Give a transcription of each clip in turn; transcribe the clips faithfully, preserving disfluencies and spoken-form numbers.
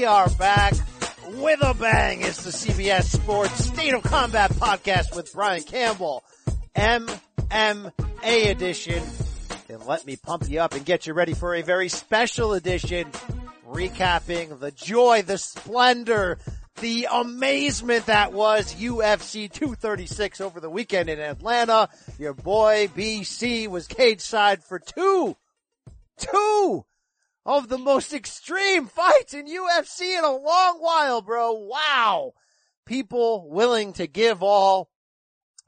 We are back with a bang. It's the C B S Sports State of Combat podcast with Brian Campbell, M M A edition. And let me pump you up and get you ready for a very special edition, recapping the joy, the splendor, the amazement that was U F C two thirty-six over the weekend in Atlanta. Your boy B C was cage side for two, two of the most extreme fights in U F C in a long while, bro. Wow. People willing to give all.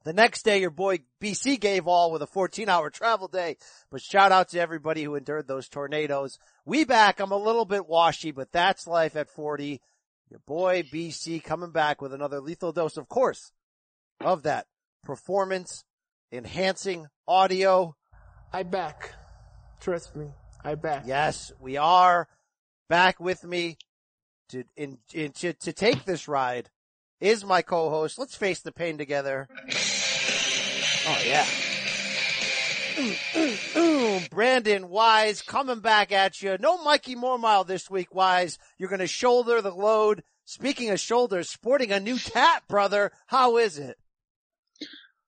The next day, your boy B C gave all with a fourteen hour travel day. But shout out to everybody who endured those tornadoes. We back. I'm a little bit washy, but that's life at forty. Your boy B C coming back with another lethal dose, of course, of that performance enhancing audio. I back. Trust me. I back. Yes, we are back with me to, in, in, to, to take this ride. Is my co-host. Let's face the pain together. Oh, yeah. Ooh, ooh, ooh. Brandon Wise coming back at you. No Mikey Mormile this week, Wise. You're going to shoulder the load. Speaking of shoulders, sporting a new tat, brother. How is it?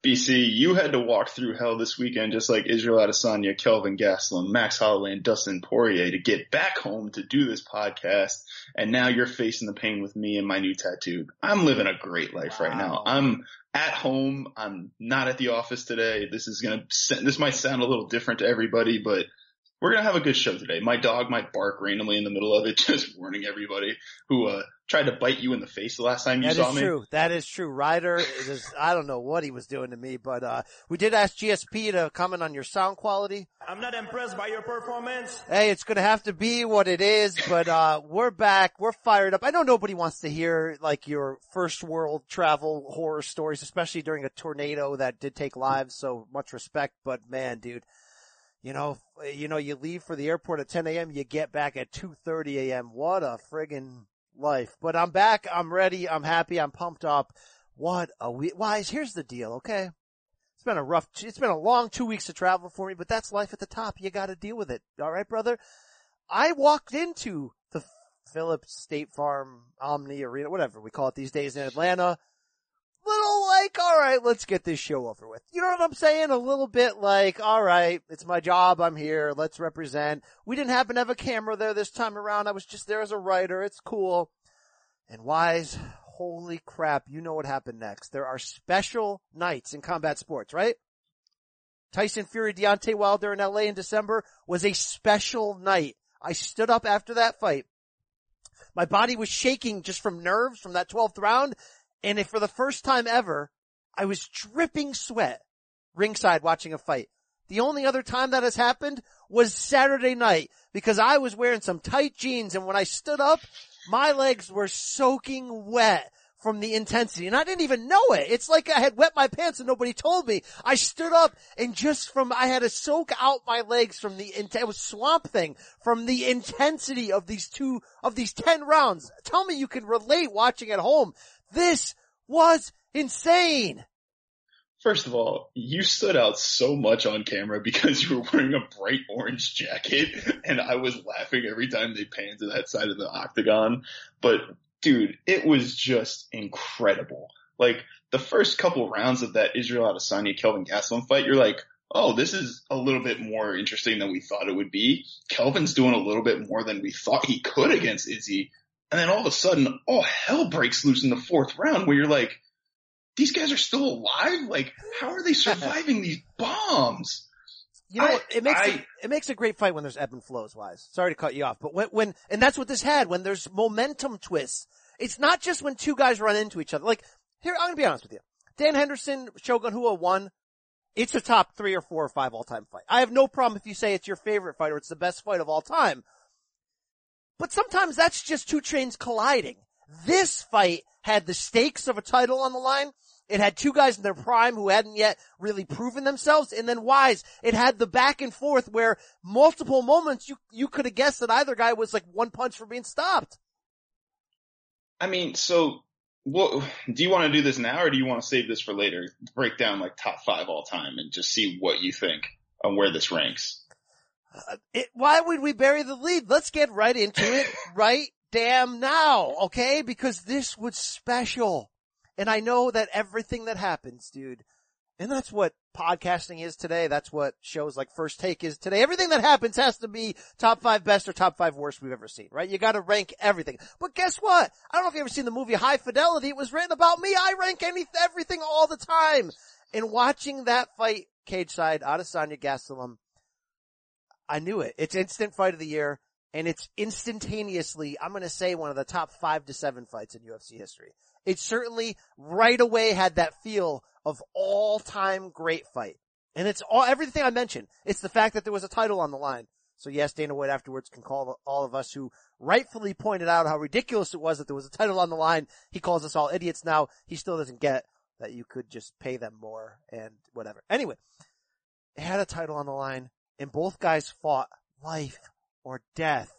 B C, you had to walk through hell this weekend, just like Israel Adesanya, Kelvin Gastelum, Max Holloway, and Dustin Poirier, to get back home to do this podcast. And now you're facing the pain with me and my new tattoo. I'm living a great life wow. right now. I'm at home. I'm not at the office today. This is going to, this might sound a little different to everybody, but we're going to have a good show today. My dog might bark randomly in the middle of it, just warning everybody who uh tried to bite you in the face the last time you that saw me. That is true. That is true. Ryder, is, I don't know what he was doing to me, but uh we did ask G S P to comment on your sound quality. I'm not impressed by your performance. Hey, it's going to have to be what it is, but uh we're back. We're fired up. I know nobody wants to hear, like, your first world travel horror stories, especially during a tornado that did take lives, so much respect, but man, dude. You know, you know, you leave for the airport at ten a m, you get back at two thirty a m What a friggin' life. But I'm back, I'm ready, I'm happy, I'm pumped up. What a week. Wise, here's the deal, okay? It's been a rough, it's been a long two weeks of travel for me, but that's life at the top. You gotta deal with it. All right, brother? I walked into the Phillips State Farm Omni Arena, whatever we call it these days in Atlanta. Little like, all right, let's get this show over with. You know what I'm saying? A little bit like, all right, it's my job. I'm here. Let's represent. We didn't happen to have a camera there this time around. I was just there as a writer. It's cool. And Wise, holy crap, you know what happened next. There are special nights in combat sports, right? Tyson Fury, Deontay Wilder in L A in December was a special night. I stood up after that fight. My body was shaking just from nerves from that twelfth round. And if for the first time ever, I was dripping sweat ringside watching a fight. The only other time that has happened was Saturday night because I was wearing some tight jeans. And when I stood up, my legs were soaking wet from the intensity. And I didn't even know it. It's like I had wet my pants and nobody told me. I stood up and just from, I had to soak out my legs from the, it was swamp thing, from the intensity of these two, of these ten rounds. Tell me you can relate watching at home. This was insane. First of all, you stood out so much on camera because you were wearing a bright orange jacket, and I was laughing every time they panned to that side of the octagon. But, dude, it was just incredible. Like, the first couple rounds of that Israel Adesanya-Kelvin Gastelum fight, you're like, oh, this is a little bit more interesting than we thought it would be. Kelvin's doing a little bit more than we thought he could against Izzy. And then all of a sudden, all hell breaks loose in the fourth round where you're like, these guys are still alive? Like, how are they surviving these bombs? You know, I, it makes I, a, it makes a great fight when there's ebb and flows, Wise. Sorry to cut you off. But when, when – and that's what this had, when there's momentum twists. It's not just when two guys run into each other. Like, here, I'm going to be honest with you. Dan Henderson, Shogun Hua won. It's a top three or four or five all-time fight. I have no problem if you say it's your favorite fight or it's the best fight of all time. But sometimes that's just two trains colliding. This fight had the stakes of a title on the line. It had two guys in their prime who hadn't yet really proven themselves. And then Wise, it had the back and forth where multiple moments you, you could have guessed that either guy was like one punch from being stopped. I mean, so what, do you want to do this now or do you want to save this for later? Break down like top five all time and just see what you think on where this ranks. Uh, it, why would we bury the lead? Let's get right into it right damn now, okay? Because this was special. And I know that everything that happens, dude, and that's what podcasting is today. That's what shows like First Take is today. Everything that happens has to be top five best or top five worst we've ever seen, right? You got to rank everything. But guess what? I don't know if you've ever seen the movie High Fidelity. It was written about me. I rank any, everything all the time. And watching that fight, cage side, Adesanya Gastelum, I knew it. It's instant fight of the year, and it's instantaneously, I'm going to say, one of the top five to seven fights in U F C history. It certainly right away had that feel of all-time great fight. And it's all everything I mentioned. It's the fact that there was a title on the line. So yes, Dana White afterwards can call all of us who rightfully pointed out how ridiculous it was that there was a title on the line. He calls us all idiots now. He still doesn't get that you could just pay them more and whatever. Anyway, it had a title on the line, and both guys fought life or death.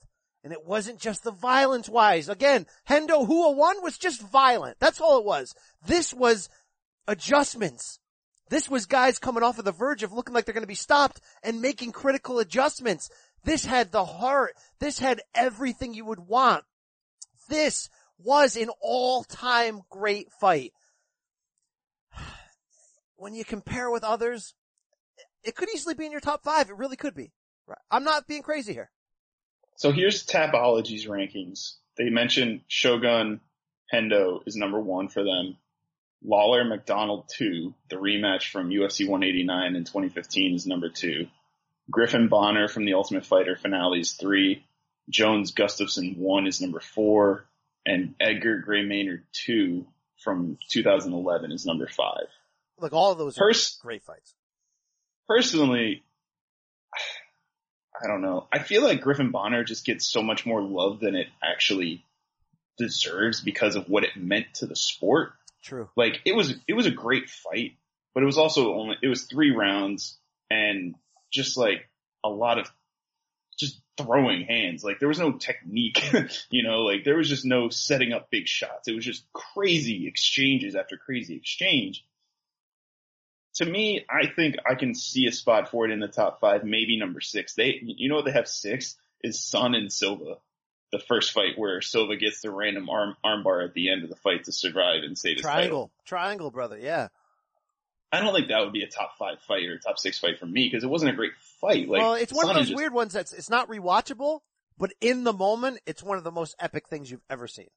And it wasn't just the violence-wise. Again, Hendo Hua won was just violent. That's all it was. This was adjustments. This was guys coming off of the verge of looking like they're going to be stopped and making critical adjustments. This had the heart. This had everything you would want. This was an all-time great fight. When you compare with others, it could easily be in your top five. It really could be. I'm not being crazy here. So here's Tapology's rankings. They mentioned Shogun Hendo is number one for them. Lawler McDonald two, the rematch from U F C one eighty-nine in twenty fifteen, is number two. Griffin Bonner from the Ultimate Fighter finale is three. Jones Gustafson one is number four. And Edgar Gray Maynard two from two thousand eleven is number five. Look, all of those Pers- are great fights. Personally, I don't know. I feel like Griffin Bonner just gets so much more love than it actually deserves because of what it meant to the sport. True. Like it was, it was a great fight, but it was also only, it was three rounds and just like a lot of just throwing hands. Like there was no technique, you know, like there was just no setting up big shots. It was just crazy exchanges after crazy exchange. To me, I think I can see a spot for it in the top five, maybe number six. They, you know what they have six? Is Son and Silva, the first fight where Silva gets the random arm armbar at the end of the fight to survive and save his Triangle. Title. Triangle, brother, yeah. I don't think that would be a top five fight or a top six fight for me because it wasn't a great fight. Like, well, it's one Son of those just... weird ones that's it's not rewatchable, but in the moment, it's one of the most epic things you've ever seen.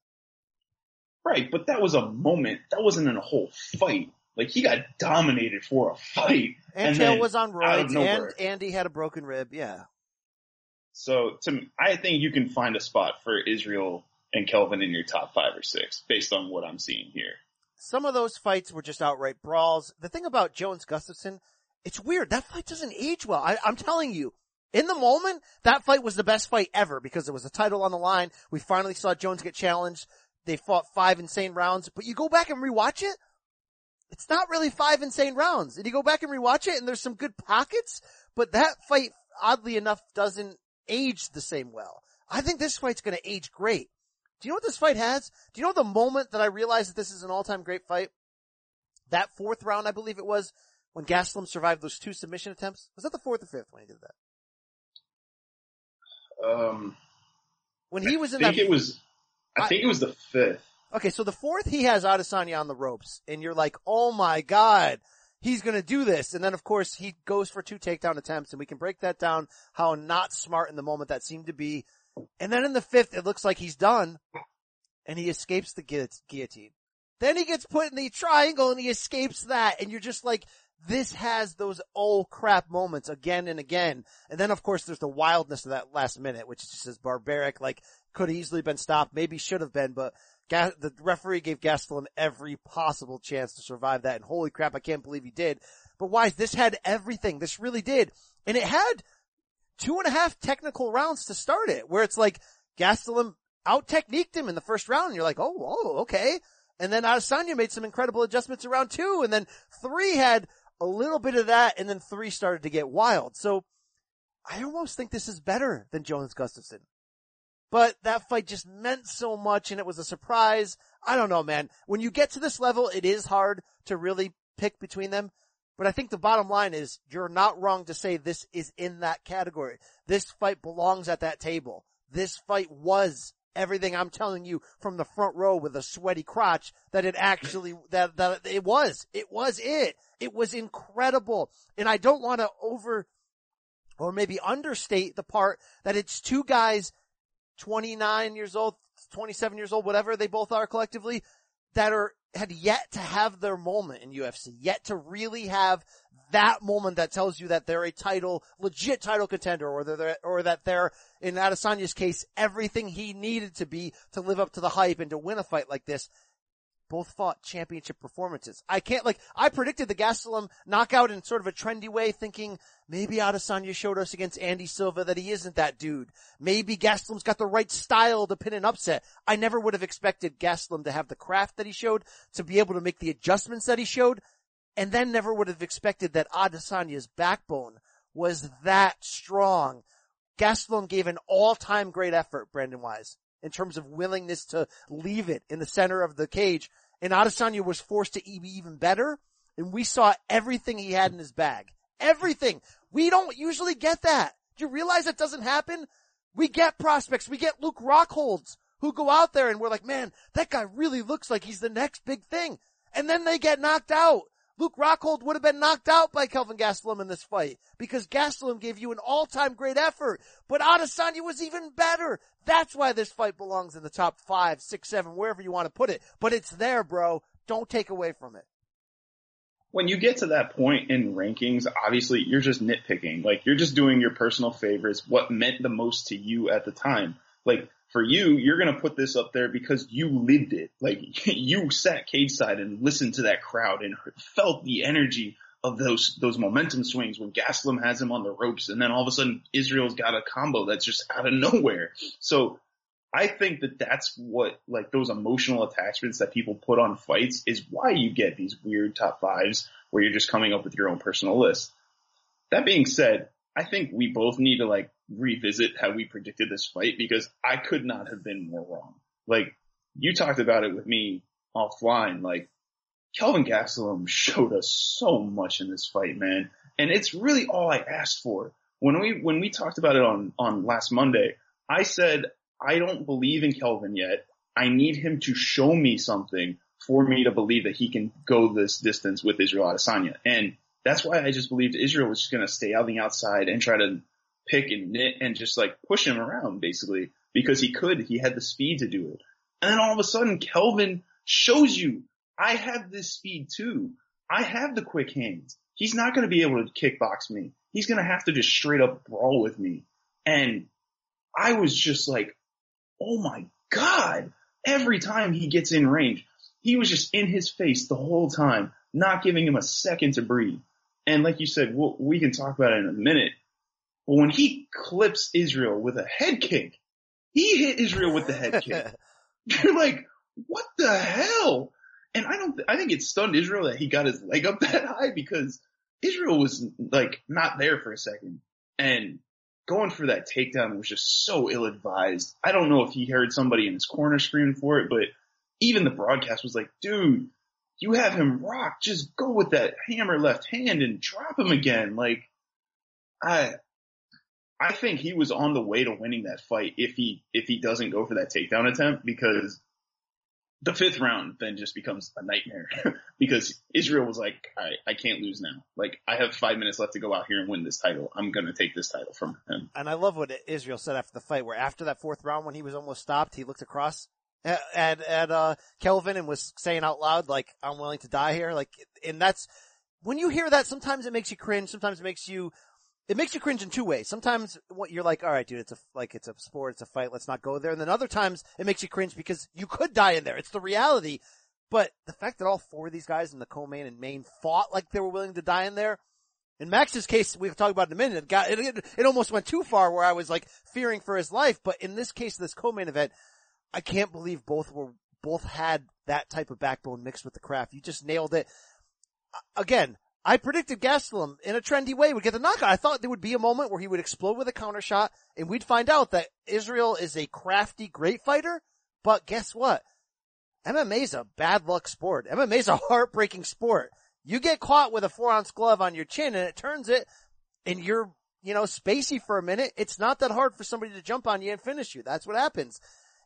Right, but that was a moment. That wasn't in a whole fight. Like, he got dominated for a fight. And Tail was on roids, and Andy had a broken rib, yeah. So, to me, I think you can find a spot for Israel and Kelvin in your top five or six, based on what I'm seeing here. Some of those fights were just outright brawls. The thing about Jones Gustafson, it's weird. That fight doesn't age well. I, I'm telling you, in the moment, that fight was the best fight ever, because there was a title on the line. We finally saw Jones get challenged. They fought five insane rounds. But you go back and rewatch it, it's not really five insane rounds. And you go back and rewatch it, and there's some good pockets, but that fight, oddly enough, doesn't age the same well. I think this fight's going to age great. Do you know what this fight has? Do you know the moment that I realized that this is an all-time great fight? That fourth round, I believe it was, when Gastelum survived those two submission attempts. Was that the fourth or fifth when he did that? Um, when he was in that, I think it was. I think it was the fifth. Okay, so the fourth, he has Adesanya on the ropes, and you're like, oh my god, he's gonna do this. And then of course, he goes for two takedown attempts, and we can break that down, how not smart in the moment that seemed to be. And then in the fifth, it looks like he's done, and he escapes the guillotine. Then he gets put in the triangle, and he escapes that, and you're just like, this has those oh crap moments again and again. And then of course, there's the wildness of that last minute, which is just as barbaric, like, could have easily been stopped, maybe should have been, but Gas- the referee gave Gastelum every possible chance to survive that, and holy crap, I can't believe he did. But Wise, this had everything. This really did. And it had two and a half technical rounds to start it, where it's like Gastelum out-techniqued him in the first round, and you're like, oh, oh, okay. And then Adesanya made some incredible adjustments around two, and then three had a little bit of that, and then three started to get wild. So I almost think this is better than Jones Gustafson. But that fight just meant so much, and it was a surprise. I don't know, man. When you get to this level, it is hard to really pick between them. But I think the bottom line is you're not wrong to say this is in that category. This fight belongs at that table. This fight was everything I'm telling you from the front row with a sweaty crotch that it actually, that, that it was, it was it. It was incredible. And I don't want to over or maybe understate the part that it's two guys, twenty-nine years old, twenty-seven years old, whatever they both are collectively, that are, had yet to have their moment in U F C, yet to really have that moment that tells you that they're a title, legit title contender, or they're, or that they're, in Adesanya's case, everything he needed to be to live up to the hype and to win a fight like this. Both fought championship performances. I can't, like, I predicted the Gastelum knockout in sort of a trendy way, thinking maybe Adesanya showed us against Andy Silva that he isn't that dude. Maybe Gastelum's got the right style to pin an upset. I never would have expected Gastelum to have the craft that he showed, to be able to make the adjustments that he showed, and then never would have expected that Adesanya's backbone was that strong. Gastelum gave an all-time great effort, Brandon Wise, in terms of willingness to leave it in the center of the cage. And Adesanya was forced to be even better. And we saw everything he had in his bag. Everything. We don't usually get that. Do you realize that doesn't happen? We get prospects. We get Luke Rockholds who go out there and we're like, man, that guy really looks like he's the next big thing. And then they get knocked out. Luke Rockhold would have been knocked out by Kelvin Gastelum in this fight because Gastelum gave you an all-time great effort, but Adesanya was even better. That's why this fight belongs in the top five, six, seven, wherever you want to put it. But it's there, bro. Don't take away from it. When you get to that point in rankings, obviously you're just nitpicking. Like, you're just doing your personal favorites, what meant the most to you at the time. Like, for you, you're going to put this up there because you lived it. Like, you sat cage side and listened to that crowd and felt the energy of those those momentum swings when Gastelum has him on the ropes, and then all of a sudden Israel's got a combo that's just out of nowhere. So I think that that's what, like, those emotional attachments that people put on fights is why you get these weird top fives where you're just coming up with your own personal list. That being said, I think we both need to, like, revisit how we predicted this fight because I could not have been more wrong. Like, you talked about it with me offline. Like, Kelvin Gastelum showed us so much in this fight, man. And it's really all I asked for. When we, when we talked about it on, on last Monday, I said, I don't believe in Kelvin yet. I need him to show me something for me to believe that he can go this distance with Israel Adesanya. And that's why I just believed Israel was just going to stay on the outside and try to pick and knit and just, like, push him around, basically, because he could. He had the speed to do it. And then all of a sudden, Kelvin shows you, I have this speed too. I have the quick hands. He's not going to be able to kickbox me. He's going to have to just straight up brawl with me. And I was just like, oh my God. Every time he gets in range, he was just in his face the whole time, not giving him a second to breathe. And like you said, we'll, we can talk about it in a minute. But when he clips Israel with a head kick, he hit Israel with the head kick. You're like, what the hell? And I don't, th- I think it stunned Israel that he got his leg up that high because Israel was, like, not there for a second. And going for that takedown was just so ill-advised. I don't know if he heard somebody in his corner screaming for it, but even the broadcast was like, dude, you have him rocked. Just go with that hammer left hand and drop him again. Like, I, I think he was on the way to winning that fight if he, if he doesn't go for that takedown attempt, because the fifth round then just becomes a nightmare because Israel was like, I, I can't lose now. Like, I have five minutes left to go out here and win this title. I'm going to take this title from him. And I love what Israel said after the fight, where after that fourth round, when he was almost stopped, he looked across at, at, at uh, Kelvin and was saying out loud, like, I'm willing to die here. Like, and that's when you hear that, sometimes it makes you cringe. Sometimes it makes you, It makes you cringe in two ways. Sometimes what you're like, all right, dude, it's a, like, it's a sport, it's a fight, let's not go there. And then other times it makes you cringe because you could die in there. It's the reality. But the fact that all four of these guys in the co-main and main fought like they were willing to die in there. In Max's case, we've talked about in a minute, it got, it, it, it almost went too far where I was, like, fearing for his life. But in this case, this co-main event, I can't believe both were, both had that type of backbone mixed with the craft. You just nailed it. Again, I predicted Gastelum in a trendy way would get the knockout. I thought there would be a moment where he would explode with a counter shot, and we'd find out that Israel is a crafty, great fighter. But guess what? M M A is a bad luck sport. M M A is a heartbreaking sport. You get caught with a four-ounce glove on your chin, and it turns it, and you're, you know, spacey for a minute. It's not that hard for somebody to jump on you and finish you. That's what happens.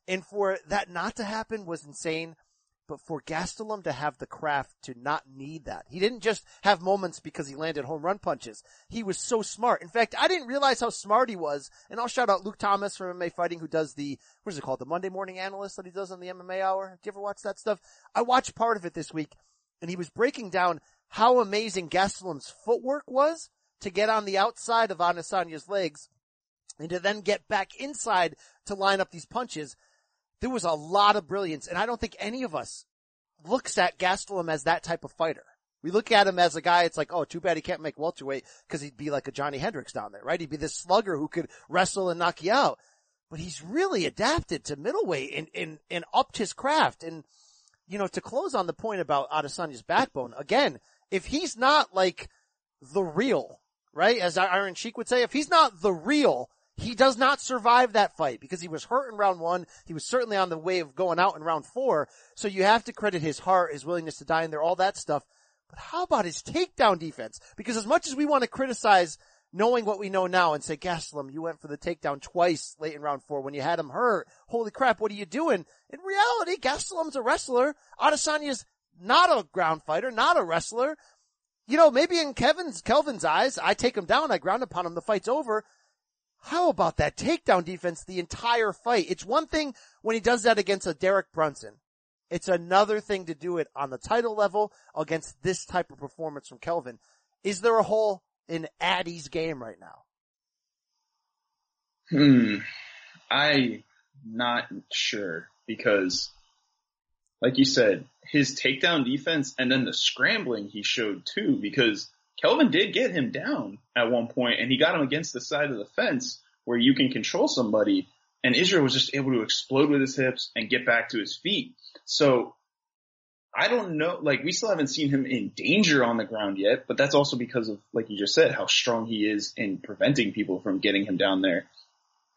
And for that not to happen was insane. But for Gastelum to have the craft to not need that. He didn't just have moments because he landed home run punches. He was so smart. In fact, I didn't realize how smart he was. And I'll shout out Luke Thomas from M M A Fighting, who does the, what is it called? The Monday Morning Analyst that he does on the M M A Hour. Do you ever watch that stuff? I watched part of it this week, and he was breaking down how amazing Gastelum's footwork was to get on the outside of Adesanya's legs and to then get back inside to line up these punches. There was a lot of brilliance, and I don't think any of us looks at Gastelum as that type of fighter. We look at him as a guy, it's like, oh, too bad he can't make welterweight because he'd be like a Johnny Hendricks down there, right? He'd be this slugger who could wrestle and knock you out. But he's really adapted to middleweight and, and, and upped his craft. And, you know, to close on the point about Adesanya's backbone, again, if he's not like the real, right, as Iron Sheik would say, if he's not the real, he does not survive that fight because he was hurt in round one. He was certainly on the way of going out in round four. So you have to credit his heart, his willingness to die in there, all that stuff. But how about his takedown defense? Because as much as we want to criticize knowing what we know now and say, Gastelum, you went for the takedown twice late in round four when you had him hurt. Holy crap, what are you doing? In reality, Gastelum's a wrestler. Adesanya's not a ground fighter, not a wrestler. You know, maybe in Kevin's, Kelvin's eyes, I take him down, I ground upon him, the fight's over. How about that takedown defense the entire fight? It's one thing when he does that against a Derek Brunson. It's another thing to do it on the title level against this type of performance from Kelvin. Is there a hole in Addy's game right now? Hmm. I'm not sure because, like you said, his takedown defense and then the scrambling he showed too because Kelvin did get him down at one point, and he got him against the side of the fence where you can control somebody, and Israel was just able to explode with his hips and get back to his feet. So I don't know. Like, we still haven't seen him in danger on the ground yet, but that's also because of, like you just said, how strong he is in preventing people from getting him down there.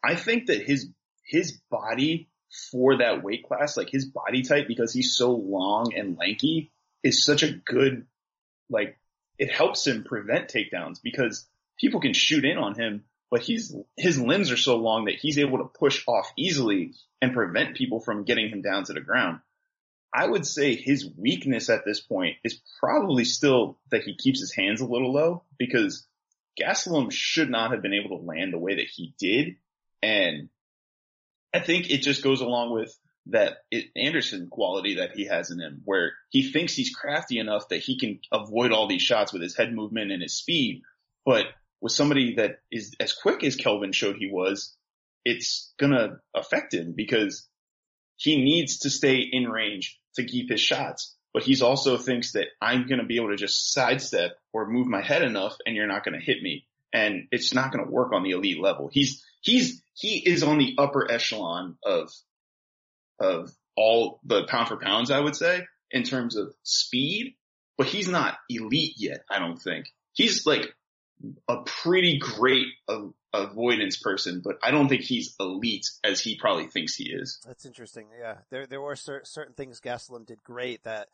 I think that his his body for that weight class, like his body type, because he's so long and lanky, is such a good, like, it helps him prevent takedowns because people can shoot in on him, but he's, his limbs are so long that he's able to push off easily and prevent people from getting him down to the ground. I would say his weakness at this point is probably still that he keeps his hands a little low because Gastelum should not have been able to land the way that he did. And I think it just goes along with that Anderson quality that he has in him, where he thinks he's crafty enough that he can avoid all these shots with his head movement and his speed. But with somebody that is as quick as Kelvin showed he was, it's going to affect him because he needs to stay in range to keep his shots. But he's also thinks that I'm going to be able to just sidestep or move my head enough and you're not going to hit me. And it's not going to work on the elite level. He's, he's, he is on the upper echelon of of all the pound for pounds, I would say, in terms of speed, but he's not elite yet, I don't think. He's like a pretty great uh, avoidance person, but I don't think he's elite as he probably thinks he is. That's interesting. Yeah. There, there were cer- certain things Gastelum did great that,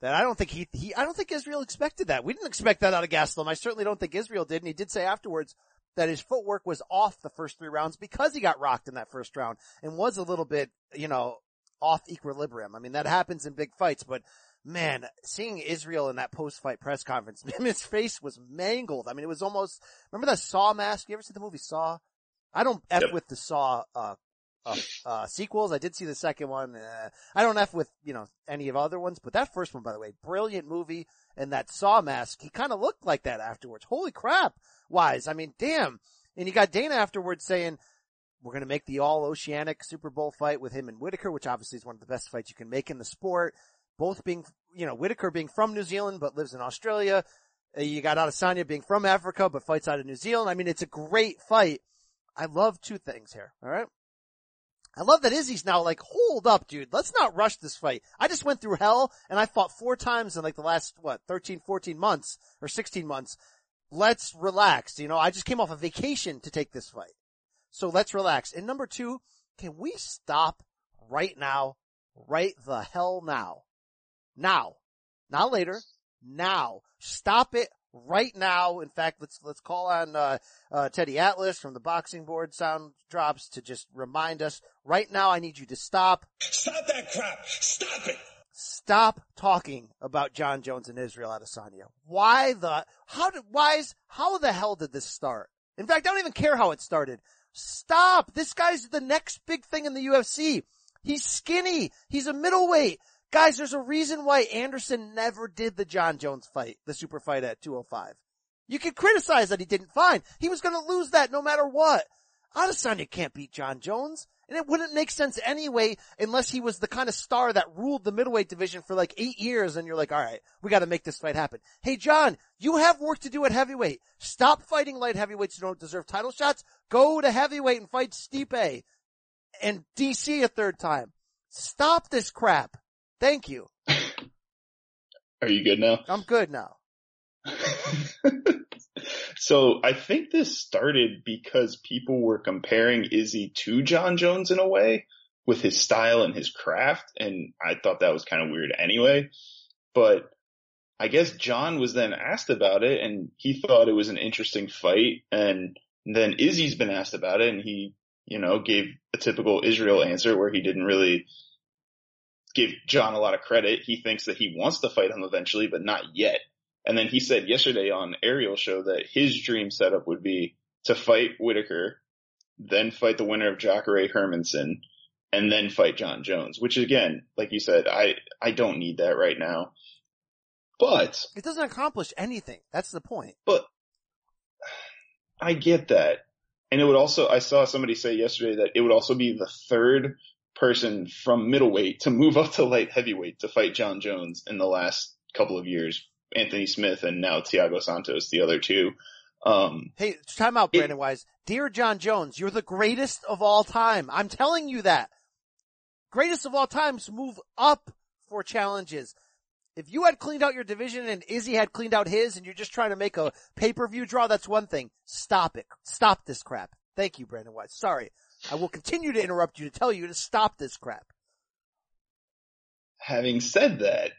that I don't think he, he, I don't think Israel expected that. We didn't expect that out of Gastelum. I certainly don't think Israel did. And he did say afterwards that his footwork was off the first three rounds because he got rocked in that first round and was a little bit, you know, off equilibrium. I mean, that happens in big fights, but man, seeing Israel in that post-fight press conference, man, his face was mangled. I mean, it was almost, remember that Saw mask? You ever see the movie Saw? I don't F yep. with the Saw, uh, uh, uh, sequels. I did see the second one. Uh, I don't F with, you know, any of other ones, but that first one, by the way, brilliant movie. And that Saw mask, he kind of looked like that afterwards. Holy crap, Wise. I mean, damn. And you got Dana afterwards saying, we're going to make the all-Oceanic Super Bowl fight with him and Whitaker, which obviously is one of the best fights you can make in the sport. Both being, you know, Whitaker being from New Zealand but lives in Australia. You got Adesanya being from Africa but fights out of New Zealand. I mean, it's a great fight. I love two things here, all right? I love that Izzy's now like, hold up, dude. Let's not rush this fight. I just went through hell, and I fought four times in like the last, what, thirteen, fourteen months or sixteen months. Let's relax. You know, I just came off a vacation to take this fight. So let's relax. And number two, can we stop right now, right the hell now? Now. Not later. Now. Stop it right now. In fact, let's let's call on uh, uh Teddy Atlas from the Boxing Board Sound Drops to just remind us. Right now, I need you to stop. Stop that crap. Stop it. Stop talking about John Jones and Israel Adesanya. Why the how did Wise? How the hell did this start? In fact, I don't even care how it started. Stop. This guy's the next big thing in the U F C. He's skinny. He's a middleweight. Guys, there's a reason why Anderson never did the John Jones fight, the super fight at two oh five. You can criticize that he didn't find. He was going to lose that no matter what. Adesanya can't beat John Jones. And it wouldn't make sense anyway unless he was the kind of star that ruled the middleweight division for like eight years and you're like, all right, we got to make this fight happen. Hey, John, you have work to do at heavyweight. Stop fighting light heavyweights who don't deserve title shots. Go to heavyweight and fight Stipe and D C a third time. Stop this crap. Thank you. Are you good now? I'm good now. So I think this started because people were comparing Izzy to John Jones in a way with his style and his craft. And I thought that was kind of weird anyway, but I guess John was then asked about it and he thought it was an interesting fight. And then Izzy's been asked about it and he, you know, gave a typical Israel answer where he didn't really give John a lot of credit. He thinks that he wants to fight him eventually, but not yet. And then he said yesterday on Ariel's show that his dream setup would be to fight Whitaker, then fight the winner of Jacare Hermanson, and then fight John Jones, which again, like you said, I, I don't need that right now. But it doesn't accomplish anything. That's the point. But I get that. And it would also, I saw somebody say yesterday that it would also be the third person from middleweight to move up to light heavyweight to fight John Jones in the last couple of years. Anthony Smith and now Thiago Santos, the other two. Um, hey, time out, Brandon it, Wise. Dear John Jones, you're the greatest of all time. I'm telling you that. Greatest of all times move up for challenges. If you had cleaned out your division and Izzy had cleaned out his and you're just trying to make a pay-per-view draw, that's one thing. Stop it. Stop this crap. Thank you, Brandon Wise. Sorry. I will continue to interrupt you to tell you to stop this crap. Having said that,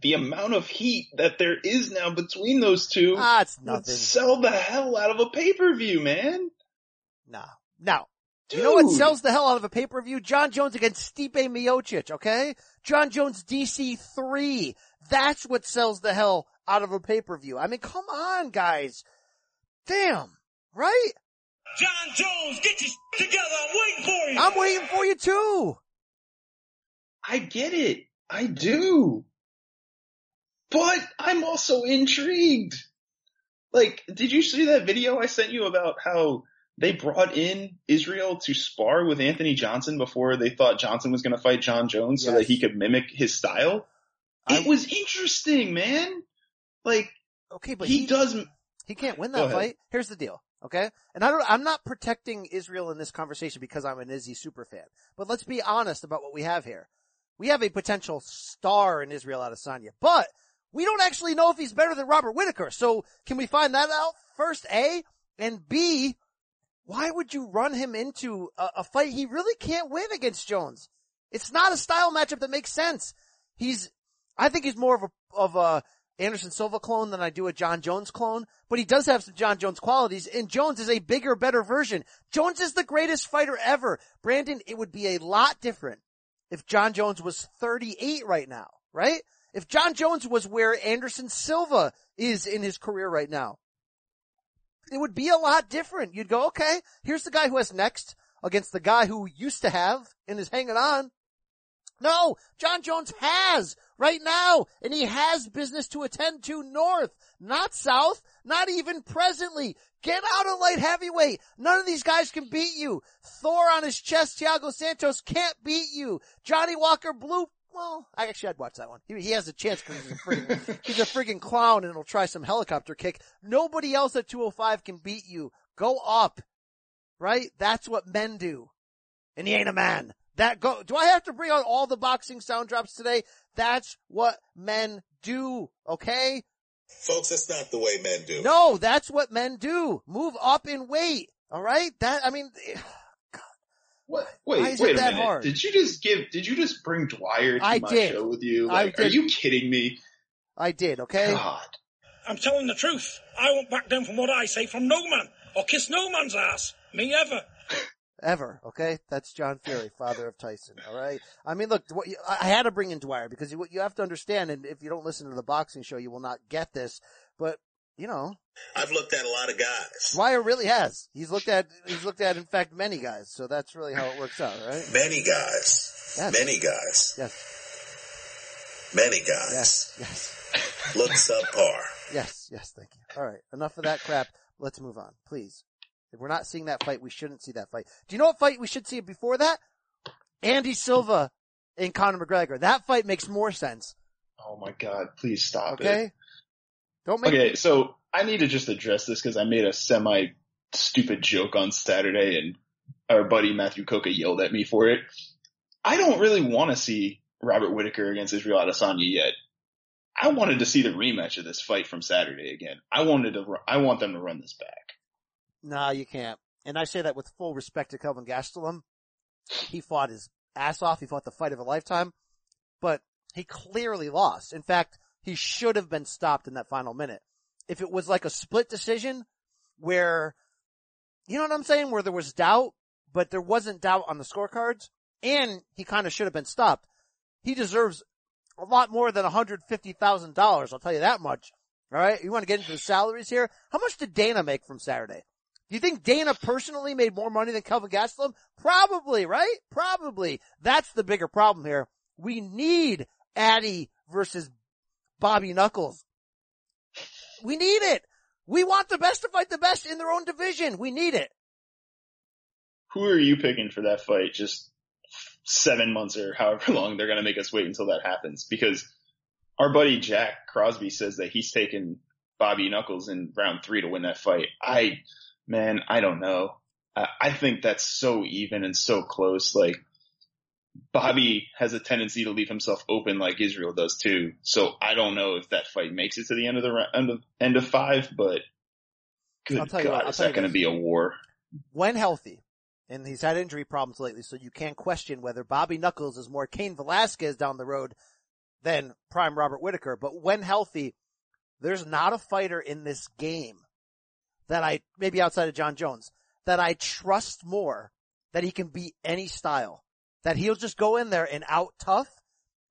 the amount of heat that there is now between those two ah, it's nothing. Would sell the hell out of a pay-per-view, man. Nah. Now, Dude. You know what sells the hell out of a pay-per-view? John Jones against Stipe Miocic, okay? John Jones D C three. That's what sells the hell out of a pay-per-view. I mean, come on, guys. Damn. Right? John Jones, get your shit together. I'm waiting for you. I'm waiting for you, too. I get it. I do. But I'm also intrigued. Like, did you see that video I sent you about how they brought in Israel to spar with Anthony Johnson before they thought Johnson was going to fight John Jones yes. so that he could mimic his style? I, it was interesting, man. Like, okay, but he, he does. He can't win that fight. Here's the deal. Okay. And I don't, I'm not protecting Israel in this conversation because I'm an Izzy super fan, but let's be honest about what we have here. We have a potential star in Israel Adesanya, but we don't actually know if he's better than Robert Whitaker. So can we find that out first, A? And B, why would you run him into a, a fight he really can't win against Jones? It's not a style matchup that makes sense. He's, I think he's more of a, of a Anderson Silva clone than I do a John Jones clone, but he does have some John Jones qualities, and Jones is a bigger, better version. Jones is the greatest fighter ever. Brandon, it would be a lot different if John Jones was thirty-eight right now, right? If John Jones was where Anderson Silva is in his career right now, it would be a lot different. You'd go, okay, here's the guy who has next against the guy who used to have and is hanging on. No, John Jones has right now, and he has business to attend to north, not south, not even presently. Get out of light heavyweight. None of these guys can beat you. Thor on his chest, Thiago Santos can't beat you. Johnny Walker Blue. Well, actually, I'd watch that one. He, he has a chance because he's a freaking, he's a freaking clown and he'll try some helicopter kick. Nobody else at two oh five can beat you. Go up, right? That's what men do. And he ain't a man. That go. Do I have to bring out all the boxing sound drops today? That's what men do, okay? Folks, that's not the way men do. No, that's what men do. Move up in weight, all right? That, I mean... What? Wait, why is wait it that a minute. Hard? Did you just give? Did you just bring Dwyer to I my did. show with you? Like, I did. Are you kidding me? I did. Okay. God. I'm telling the truth. I won't back down from what I say from no man, or kiss no man's ass. Me ever. Ever, okay? That's John Fury, father of Tyson, all right? I mean, look, I had to bring in Dwyer because you, you have to understand, and if you don't listen to the boxing show, you will not get this, but, you know. I've looked at a lot of guys. Dwyer really has. He's looked at, he's looked at, in fact, many guys, so that's really how it works out, right? Many guys. Yes. Many guys. Yes. Many guys. Yes, yes. Look subpar. Yes, yes, thank you. All right, enough of that crap. Let's move on, please. If we're not seeing that fight, we shouldn't see that fight. Do you know what fight we should see before that? Andy Silva and Conor McGregor. That fight makes more sense. Oh, my God. Please stop okay? it. Okay? Don't make Okay, me- so I need to just address this because I made a semi-stupid joke on Saturday, and our buddy Matthew Coca yelled at me for it. I don't really want to see Robert Whitaker against Israel Adesanya yet. I wanted to see the rematch of this fight from Saturday again. I wanted to. I want them to run this back. Nah, you can't. And I say that with full respect to Kelvin Gastelum. He fought his ass off. He fought the fight of a lifetime. But he clearly lost. In fact, he should have been stopped in that final minute. If it was like a split decision where, you know what I'm saying, where there was doubt, but there wasn't doubt on the scorecards, and he kind of should have been stopped. He deserves a lot more than one hundred fifty thousand dollars, I'll tell you that much. All right? You want to get into the salaries here? How much did Dana make from Saturday? You think Dana personally made more money than Kelvin Gastelum? Probably, right? Probably. That's the bigger problem here. We need Addy versus Bobby Knuckles. We need it. We want the best to fight the best in their own division. We need it. Who are you picking for that fight? Just seven months or however long they're going to make us wait until that happens. Because our buddy Jack Crosby says that he's taking Bobby Knuckles in round three to win that fight. I... Man, I don't know. Uh, I think that's so even and so close. Like, Bobby has a tendency to leave himself open like Israel does too. So I don't know if that fight makes it to the end of the round, end of, end of five, but good God, what, is that going to be a war? When healthy, and he's had injury problems lately, so you can't question whether Bobby Knuckles is more Cain Velasquez down the road than prime Robert Whitaker. But when healthy, there's not a fighter in this game that I, maybe outside of John Jones, that I trust more, that he can beat any style, that he'll just go in there and out tough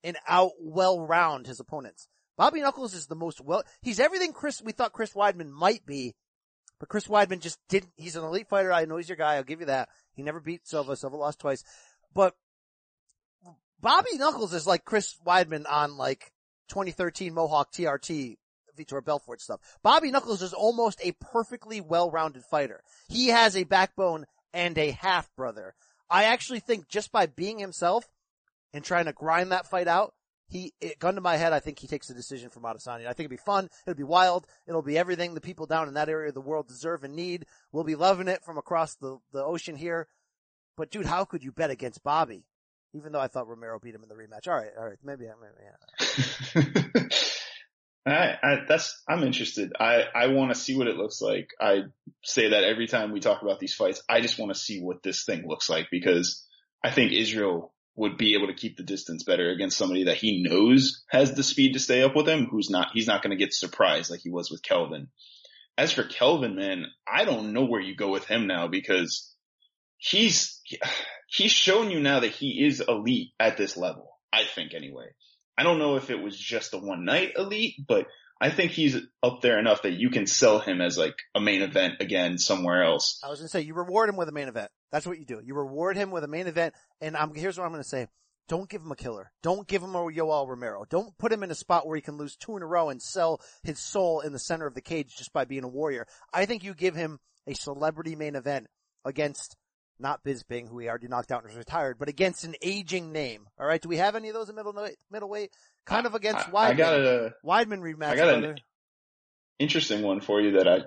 and out well round his opponents. Bobby Knuckles is the most well, he's everything Chris, we thought Chris Weidman might be, but Chris Weidman just didn't, he's an elite fighter, I know he's your guy, I'll give you that. He never beat Silva, Silva lost twice, but Bobby Knuckles is like Chris Weidman on like twenty thirteen Mohawk T R T Vitor Belfort stuff. Bobby Knuckles is almost a perfectly well-rounded fighter. He has a backbone and a half-brother. I actually think just by being himself and trying to grind that fight out, he, it, gun to my head, I think he takes a decision from Adesanya. I think it'd be fun. It'll be wild. It'll be everything the people down in that area of the world deserve and need. We'll be loving it from across the, the ocean here. But dude, how could you bet against Bobby? Even though I thought Romero beat him in the rematch. All right, all right. Maybe, maybe, yeah. I, I, that's, I'm interested. I, I want to see what it looks like. I say that every time we talk about these fights. I just want to see what this thing looks like because I think Israel would be able to keep the distance better against somebody that he knows has the speed to stay up with him. Who's not, he's not going to get surprised like he was with Kelvin. As for Kelvin, man, I don't know where you go with him now because he's, he's shown you now that he is elite at this level. I think anyway. I don't know if it was just a one-night elite, but I think he's up there enough that you can sell him as, like, a main event again somewhere else. I was going to say, you reward him with a main event. That's what you do. You reward him with a main event, and I'm, here's what I'm going to say. Don't give him a killer. Don't give him a Yoel Romero. Don't put him in a spot where he can lose two in a row and sell his soul in the center of the cage just by being a warrior. I think you give him a celebrity main event against not Bisping, who he already knocked out and is retired, but against an aging name. All right, do we have any of those in middle middleweight? Kind of against I, Weidman. I got a, Weidman rematch. I got brother. an interesting one for you that I,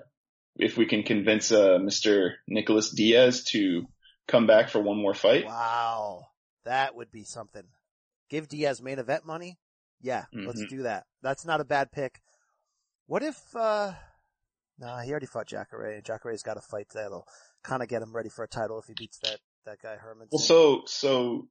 if we can convince uh, Mister Nicholas Diaz to come back for one more fight. Wow, that would be something. Give Diaz main event money. Yeah, mm-hmm. Let's do that. That's not a bad pick. What if? uh Nah, he already fought Jacare. Jacare's got a fight that'll kind of get him ready for a title if he beats that, that guy Herman. Well, so, so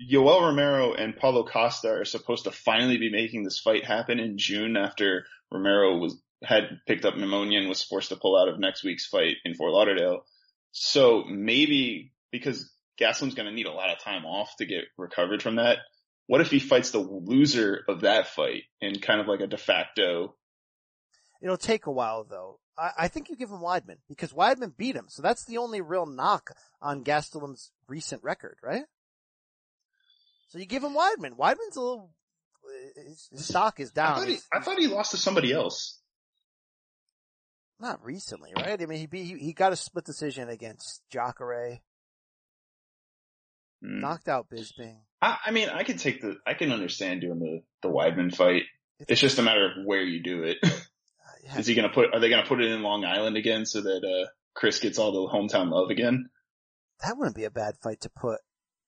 Yoel Romero and Paulo Costa are supposed to finally be making this fight happen in June after Romero was had picked up pneumonia and was forced to pull out of next week's fight in Fort Lauderdale. So maybe, because Gaslam's going to need a lot of time off to get recovered from that, what if he fights the loser of that fight in kind of like a de facto? It'll take a while, though. I, I think you give him Weidman, because Weidman beat him. So that's the only real knock on Gastelum's recent record, right? So you give him Weidman. Weidman's a little – his stock is down. I thought, he, I thought he lost to somebody else. Not recently, right? I mean, he beat, he, he got a split decision against Jacare. Mm. Knocked out Bisping. I, I mean, I can take the – I can understand doing the, the Weidman fight. It's, it's just a matter of where you do it. Yeah. Is he going to put – are they going to put it in Long Island again so that uh, Chris gets all the hometown love again? That wouldn't be a bad fight to put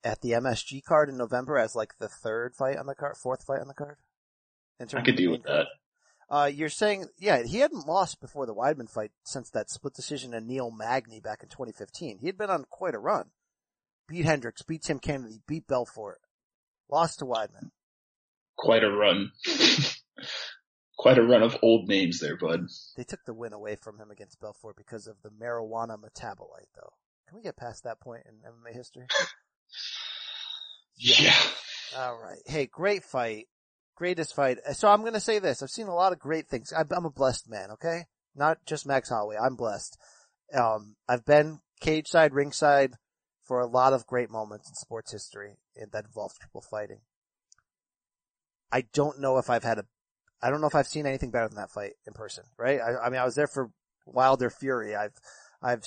at the M S G card in November as like the third fight on the card, fourth fight on the card. I could deal with that. Uh, you're saying, yeah, he hadn't lost before the Weidman fight since that split decision to Neil Magny back in twenty fifteen. He had been on quite a run. Beat Hendricks, beat Tim Kennedy, beat Belfort, lost to Weidman. Quite a run. Quite a run of old names there, bud. They took the win away from him against Belfort because of the marijuana metabolite, though. Can we get past that point in M M A history? Yeah. yeah. All right. Hey, great fight. Greatest fight. So I'm going to say this. I've seen a lot of great things. I'm a blessed man, okay? Not just Max Holloway. I'm blessed. Um, I've been cage side, ringside for a lot of great moments in sports history that involved people fighting. I don't know if I've had a I don't know if I've seen anything better than that fight in person, right? I, I mean, I was there for Wilder Fury. I've, I've,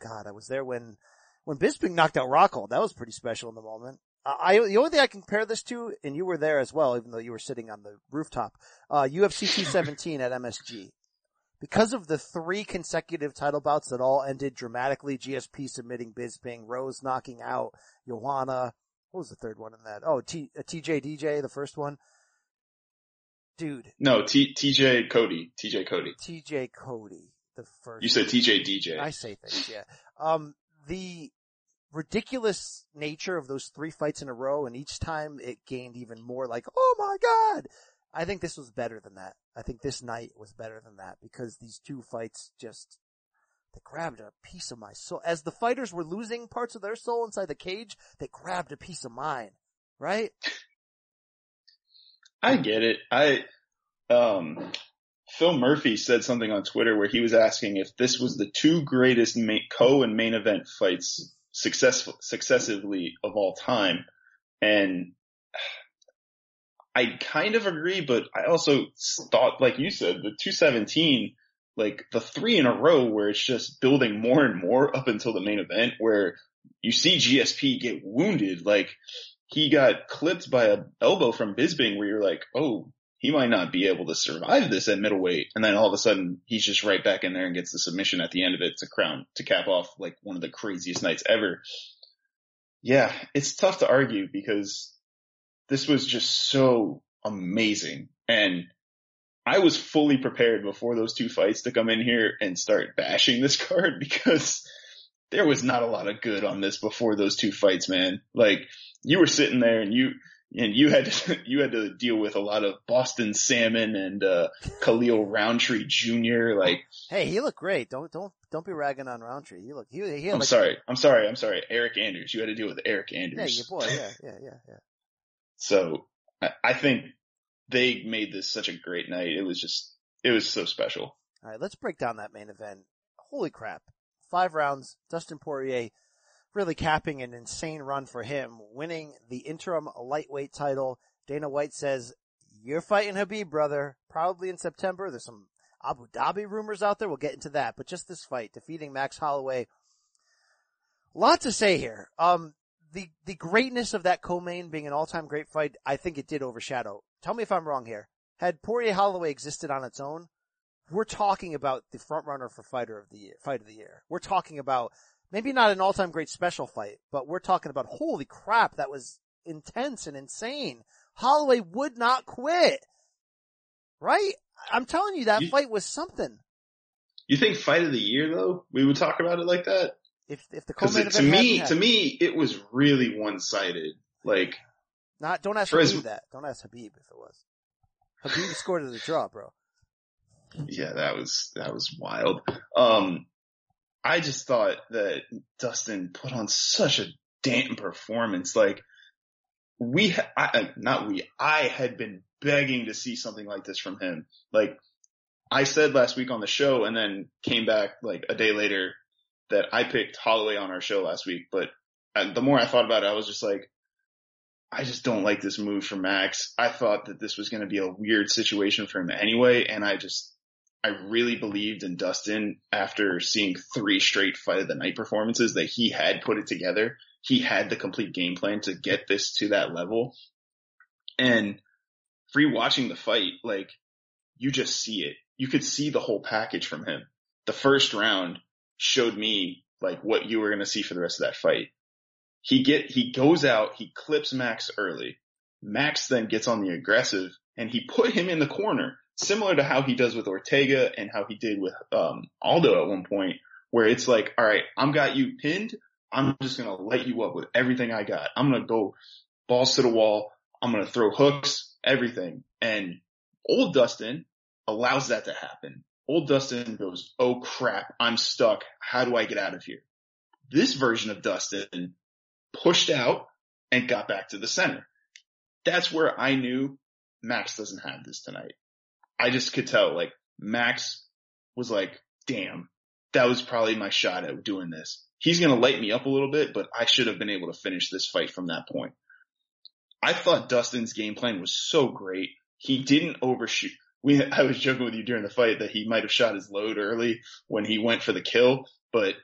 God, I was there when, when Bisping knocked out Rockhold. That was pretty special in the moment. I, I, the only thing I can compare this to, and you were there as well, even though you were sitting on the rooftop, uh, U F C two seventeen at M S G. Because of the three consecutive title bouts that all ended dramatically, G S P submitting Bisping, Rose knocking out Joanna. What was the third one in that? Oh, T, uh, T J D J, the first one. Dude. No, T, TJ Cody. TJ Cody. TJ Cody. The first. You said T J D J. I say things, yeah. Um, the ridiculous nature of those three fights in a row, and each time it gained even more like, oh my God. I think this was better than that. I think this night was better than that, because these two fights just, they grabbed a piece of my soul. As the fighters were losing parts of their soul inside the cage, they grabbed a piece of mine, right? I get it. I, um, Phil Murphy said something on Twitter where he was asking if this was the two greatest main, co and main event fights successful, successively of all time. And I kind of agree, but I also thought, like you said, the two seventeen, like the three in a row where it's just building more and more up until the main event, where you see G S P get wounded, like, he got clipped by an elbow from Bisping where you're like, oh, he might not be able to survive this at middleweight. And then all of a sudden, he's just right back in there and gets the submission at the end of it to crown, to cap off like one of the craziest nights ever. Yeah, it's tough to argue because this was just so amazing. And I was fully prepared before those two fights to come in here and start bashing this card, because there was not a lot of good on this before those two fights, man. Like, you were sitting there and you, and you had to, you had to deal with a lot of Boston Salmon and, uh, Khalil Roundtree Junior Like, hey, he looked great. Don't, don't, don't be ragging on Roundtree. He looked, he, he had I'm like, sorry. I'm sorry. I'm sorry. Eric Anders. You had to deal with Eric Anders. Yeah, your boy. Yeah. Yeah. Yeah. Yeah. So I, I think they made this such a great night. It was just, it was so special. All right. Let's break down that main event. Holy crap. Five rounds. Dustin Poirier really capping an insane run for him, winning the interim lightweight title. Dana White says, you're fighting Khabib, brother, probably in September. There's some Abu Dhabi rumors out there. We'll get into that. But just this fight, defeating Max Holloway. A lot to say here. Um, the, the greatness of that co-main being an all-time great fight, I think it did overshadow. Tell me if I'm wrong here. Had Poirier Holloway existed on its own, we're talking about the front runner for fighter of the year, fight of the year. We're talking about maybe not an all-time great special fight, but we're talking about, holy crap, that was intense and insane. Holloway would not quit, right? I'm telling you, that you, fight was something. You think fight of the year, though? We would talk about it like that? If if the co-main event to me, happened. To me, it was really one-sided. Like, Not, don't ask Habib that. Don't ask Habib if it was. Habib scored as a draw, bro. Yeah, that was, that was wild. Um, I just thought that Dustin put on such a damn performance. Like, we, ha- I, not we, I had been begging to see something like this from him. Like, I said last week on the show and then came back like a day later that I picked Holloway on our show last week. But I, the more I thought about it, I was just like, I just don't like this move for Max. I thought that this was going to be a weird situation for him anyway. And I just, I really believed in Dustin after seeing three straight fight of the night performances that he had put it together. He had the complete game plan to get this to that level. And rewatching the fight, like, you just see it. You could see the whole package from him. The first round showed me like what you were going to see for the rest of that fight. He get, he goes out, he clips Max early. Max then gets on the aggressive and he put him in the corner, similar to how he does with Ortega and how he did with, um, Aldo at one point, where it's like, all right, I'm got you pinned. I'm just going to light you up with everything I got. I'm going to go balls to the wall. I'm going to throw hooks, everything. And old Dustin allows that to happen. Old Dustin goes, oh crap, I'm stuck. How do I get out of here? This version of Dustin pushed out and got back to the center. That's where I knew Max doesn't have this tonight. I just could tell, like, Max was like, damn, that was probably my shot at doing this. He's going to light me up a little bit, but I should have been able to finish this fight from that point. I thought Dustin's game plan was so great. He didn't overshoot. We, I was joking with you during the fight that he might have shot his load early when he went for the kill, but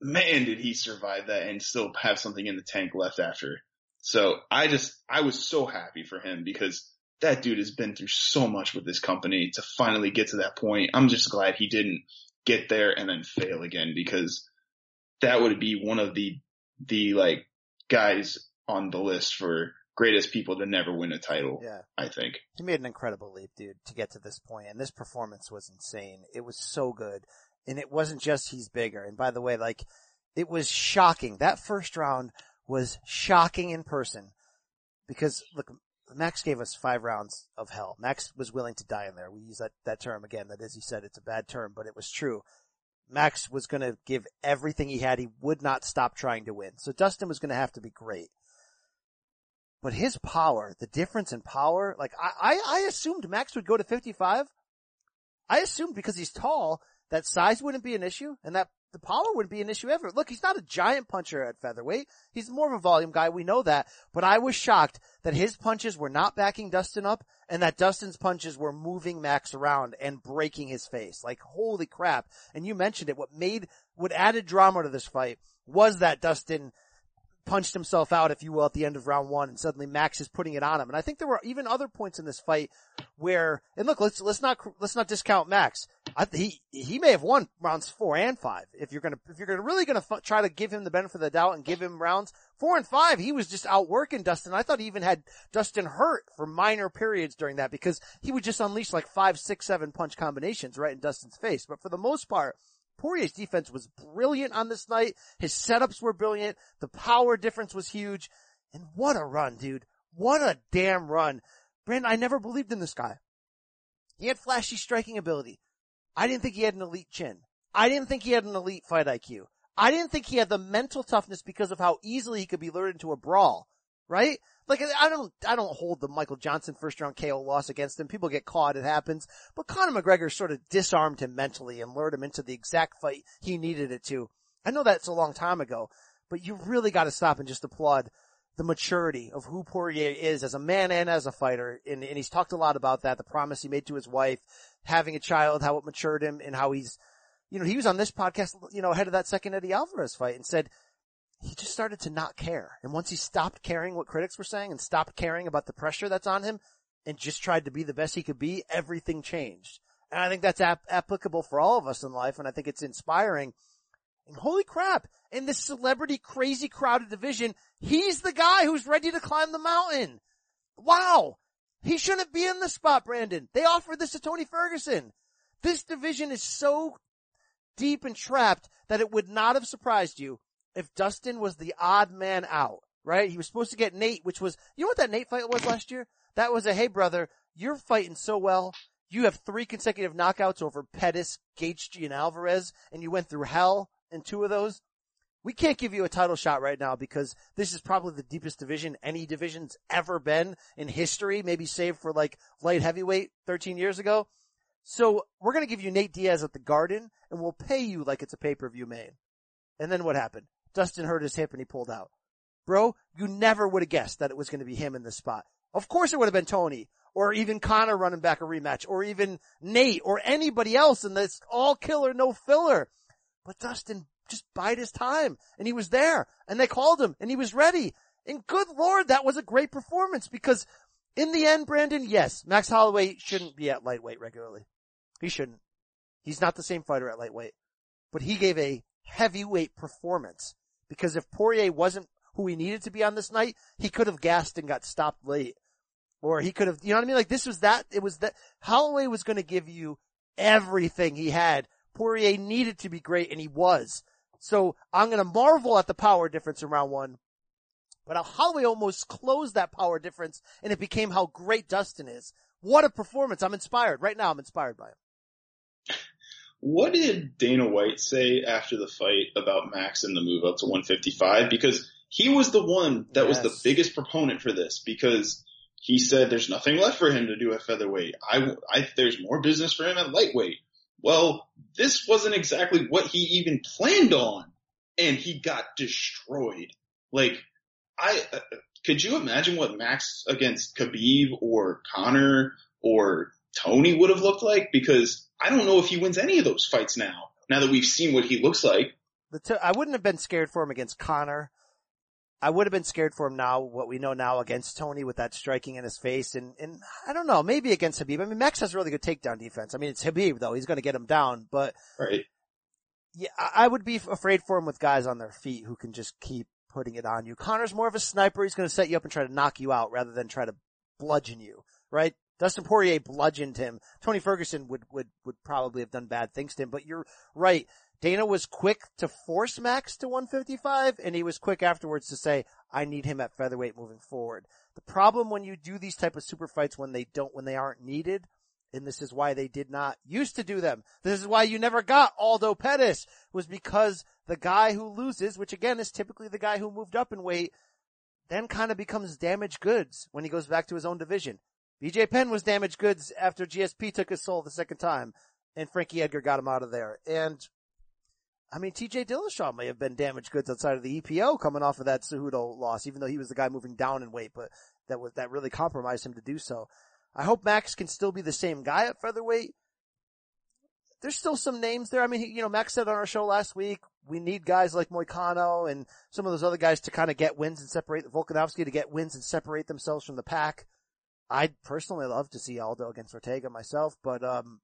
man, did he survive that and still have something in the tank left after. So I just, I was so happy for him because that dude has been through so much with this company to finally get to that point. I'm just glad he didn't get there and then fail again, because that would be one of the, the like guys on the list for greatest people to never win a title, yeah. I think. He made an incredible leap, dude, to get to this point, and this performance was insane. It was so good, and it wasn't just he's bigger. And by the way, like, it was shocking. That first round was shocking in person because, look, Max gave us five rounds of hell. Max was willing to die in there. We use that, that term again. That is, he said it's a bad term, but it was true. Max was going to give everything he had. He would not stop trying to win. So Dustin was going to have to be great. But his power, the difference in power, like I, I, I assumed Max would go to fifty-five. I assumed because he's tall, that size wouldn't be an issue and that the power wouldn't be an issue ever. Look, he's not a giant puncher at featherweight. He's more of a volume guy. We know that. But I was shocked that his punches were not backing Dustin up and that Dustin's punches were moving Max around and breaking his face. Like, holy crap. And you mentioned it. What made, what added drama to this fight was that Dustin punched himself out, if you will, at the end of round one, and suddenly Max is putting it on him. And I think there were even other points in this fight where, and look, let's, let's not, let's not discount Max. I, he, he may have won rounds four and five. If you're gonna, if you're gonna really gonna f- try to give him the benefit of the doubt and give him rounds four and five, he was just outworking Dustin. I thought he even had Dustin hurt for minor periods during that because he would just unleash like five, six, seven punch combinations right in Dustin's face. But for the most part, Poirier's defense was brilliant on this night. His setups were brilliant. The power difference was huge. And what a run, dude. What a damn run. Brandon, I never believed in this guy. He had flashy striking ability. I didn't think he had an elite chin. I didn't think he had an elite fight I Q. I didn't think he had the mental toughness because of how easily he could be lured into a brawl. Right? Like, I don't, I don't hold the Michael Johnson first round K O loss against him. People get caught. It happens. But Conor McGregor sort of disarmed him mentally and lured him into the exact fight he needed it to. I know that's a long time ago, but you really got to stop and just applaud the maturity of who Poirier is as a man and as a fighter. And, and he's talked a lot about that, the promise he made to his wife, having a child, how it matured him, and how he's, you know, he was on this podcast, you know, ahead of that second Eddie Alvarez fight and said, he just started to not care. And once he stopped caring what critics were saying and stopped caring about the pressure that's on him and just tried to be the best he could be, everything changed. And I think that's ap- applicable for all of us in life, and I think it's inspiring. And holy crap, in this celebrity, crazy, crowded division, he's the guy who's ready to climb the mountain. Wow. He shouldn't be in this spot, Brandon. They offered this to Tony Ferguson. This division is so deep and trapped that it would not have surprised you if Dustin was the odd man out, right? He was supposed to get Nate, which was, you know what that Nate fight was last year? That was a, hey brother, you're fighting so well. You have three consecutive knockouts over Pettis, Gaethje, and Alvarez, and you went through hell in two of those. We can't give you a title shot right now because this is probably the deepest division any division's ever been in history, maybe save for like light heavyweight thirteen years ago. So we're going to give you Nate Diaz at the Garden, and we'll pay you like it's a pay-per-view main. And then what happened? Dustin hurt his hip and he pulled out. Bro, you never would have guessed that it was going to be him in this spot. Of course it would have been Tony, or even Conor running back a rematch, or even Nate, or anybody else in this all-killer, no-filler. But Dustin just bided his time, and he was there, and they called him, and he was ready. And good Lord, that was a great performance, because in the end, Brandon, yes, Max Holloway shouldn't be at lightweight regularly. He shouldn't. He's not the same fighter at lightweight. But he gave a heavyweight performance, because if Poirier wasn't who he needed to be on this night, he could have gassed and got stopped late. Or he could have, you know what I mean? Like this was that, it was that, Holloway was going to give you everything he had. Poirier needed to be great, and he was. So I'm going to marvel at the power difference in round one. But Holloway almost closed that power difference, and it became how great Dustin is. What a performance. I'm inspired. Right now I'm inspired by him. What did Dana White say after the fight about Max and the move up to one fifty-five? Because he was the one that yes. was the biggest proponent for this, because he said there's nothing left for him to do at featherweight. I, I, there's more business for him at lightweight. Well, this wasn't exactly what he even planned on, and he got destroyed. Like, I uh, could you imagine what Max against Khabib or Conor or Tony would have looked like? Because I don't know if he wins any of those fights now, now that we've seen what he looks like. The t- I wouldn't have been scared for him against Conor. I would have been scared for him now, what we know now against Tony with that striking in his face. And, and I don't know, maybe against Khabib. I mean, Max has really good takedown defense. I mean, it's Khabib, though. He's going to get him down. But right. yeah, I would be afraid for him with guys on their feet who can just keep putting it on you. Conor's more of a sniper. He's going to set you up and try to knock you out rather than try to bludgeon you, right? Dustin Poirier bludgeoned him. Tony Ferguson would, would, would probably have done bad things to him. But you're right. Dana was quick to force Max to one fifty-five, and he was quick afterwards to say, I need him at featherweight moving forward. The problem when you do these type of super fights when they don't, when they aren't needed, and this is why they did not used to do them. This is why you never got Aldo Pettis, was because the guy who loses, which again is typically the guy who moved up in weight, then kind of becomes damaged goods when he goes back to his own division. B J Penn was damaged goods after G S P took his soul the second time, and Frankie Edgar got him out of there. And I mean, T J Dillashaw may have been damaged goods outside of the E P O coming off of that Cejudo loss, even though he was the guy moving down in weight, but that was, that really compromised him to do so. I hope Max can still be the same guy at featherweight. There's still some names there. I mean, he, you know, Max said on our show last week, we need guys like Moicano and some of those other guys to kind of get wins and separate, Volkanovski to get wins and separate themselves from the pack. I'd personally love to see Aldo against Ortega myself, but, um,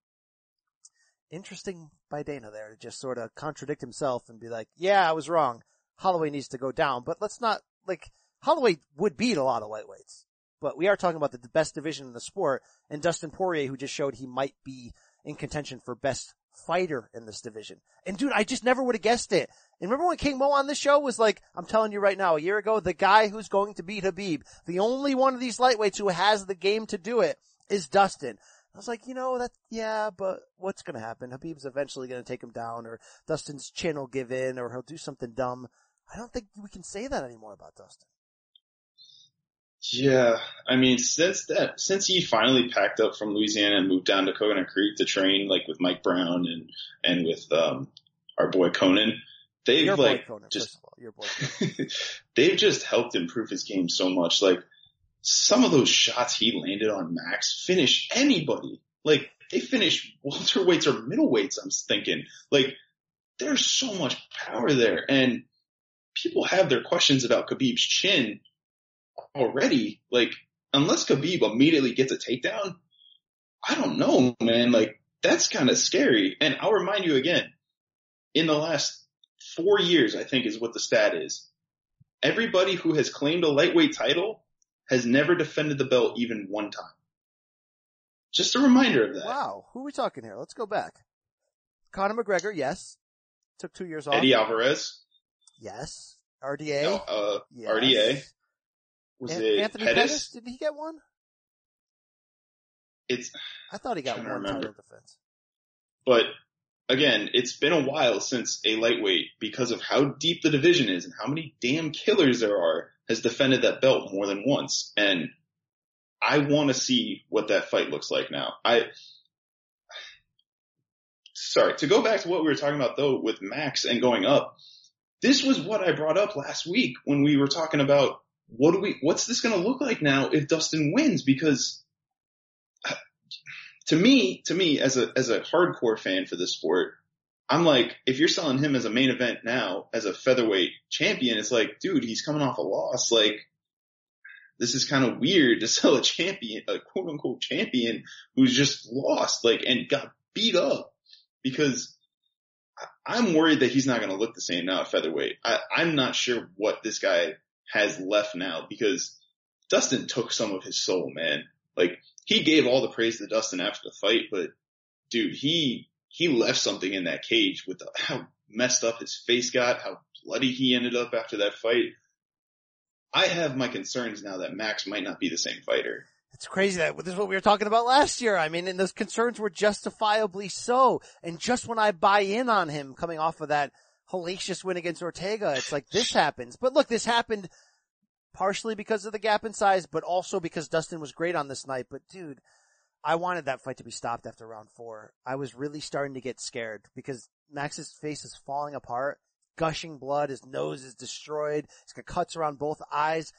interesting by Dana there to just sort of contradict himself and be like, yeah, I was wrong. Holloway needs to go down, but let's not, like, Holloway would beat a lot of lightweights, but we are talking about the best division in the sport, and Dustin Poirier, who just showed he might be in contention for best fighter in this division. And dude, I just never would have guessed it. And remember when King Mo on this show was like, I'm telling you right now, a year ago, the guy who's going to beat Khabib, the only one of these lightweights who has the game to do it, is Dustin. I was like, you know, that, yeah, but what's going to happen? Khabib's eventually going to take him down, or Dustin's chin will give in, or he'll do something dumb. I don't think we can say that anymore about Dustin. Yeah, I mean, since that, since he finally packed up from Louisiana and moved down to Coconut Creek to train, like with Mike Brown and and with um our boy Conan, they've Your like boy Conan, just all, Your boy Conan. They've just helped improve his game so much, like. Some of those shots he landed on Max finish anybody. Like, they finish welterweights or middleweights, I'm thinking. Like, there's so much power there. And people have their questions about Khabib's chin already. Like, unless Khabib immediately gets a takedown, I don't know, man. Like, that's kind of scary. And I'll remind you again, in the last four years, I think is what the stat is, everybody who has claimed a lightweight title has never defended the belt even one time. Just a reminder of that. Wow. Who are we talking here? Let's go back. Conor McGregor, yes. Took two years off. Eddie Alvarez. Yes. R D A? No, uh, yes. R D A. Was An- it Anthony Pettis? Pettis? Did he get one? It's. I thought he got one title defense. But again, it's been a while since a lightweight, because of how deep the division is and how many damn killers there are, has defended that belt more than once. And I want to see what that fight looks like now. I. Sorry, to go back to what we were talking about, though, with Max and going up, this was what I brought up last week when we were talking about what do we, what's this going to look like now if Dustin wins? Because to me, to me as a as a hardcore fan for this sport, I'm like, if you're selling him as a main event now as a featherweight champion, it's like, dude, he's coming off a loss. Like, this is kind of weird to sell a champion, a quote unquote champion who's just lost, like, and got beat up. Because I'm worried that he's not going to look the same now at featherweight. I, I'm not sure what this guy has left now, because Dustin took some of his soul, man. Like, he gave all the praise to Dustin after the fight, but dude, he he left something in that cage with the, how messed up his face got, how bloody he ended up after that fight. I have my concerns now that Max might not be the same fighter. It's crazy that this is what we were talking about last year. I mean, and those concerns were justifiably so. And just when I buy in on him coming off of that hellacious win against Ortega, it's like this happens. But look, this happened partially because of the gap in size, but also because Dustin was great on this night. But dude, I wanted that fight to be stopped after round four. I was really starting to get scared because Max's face is falling apart, gushing blood. His nose is destroyed. He's got cuts around both eyes.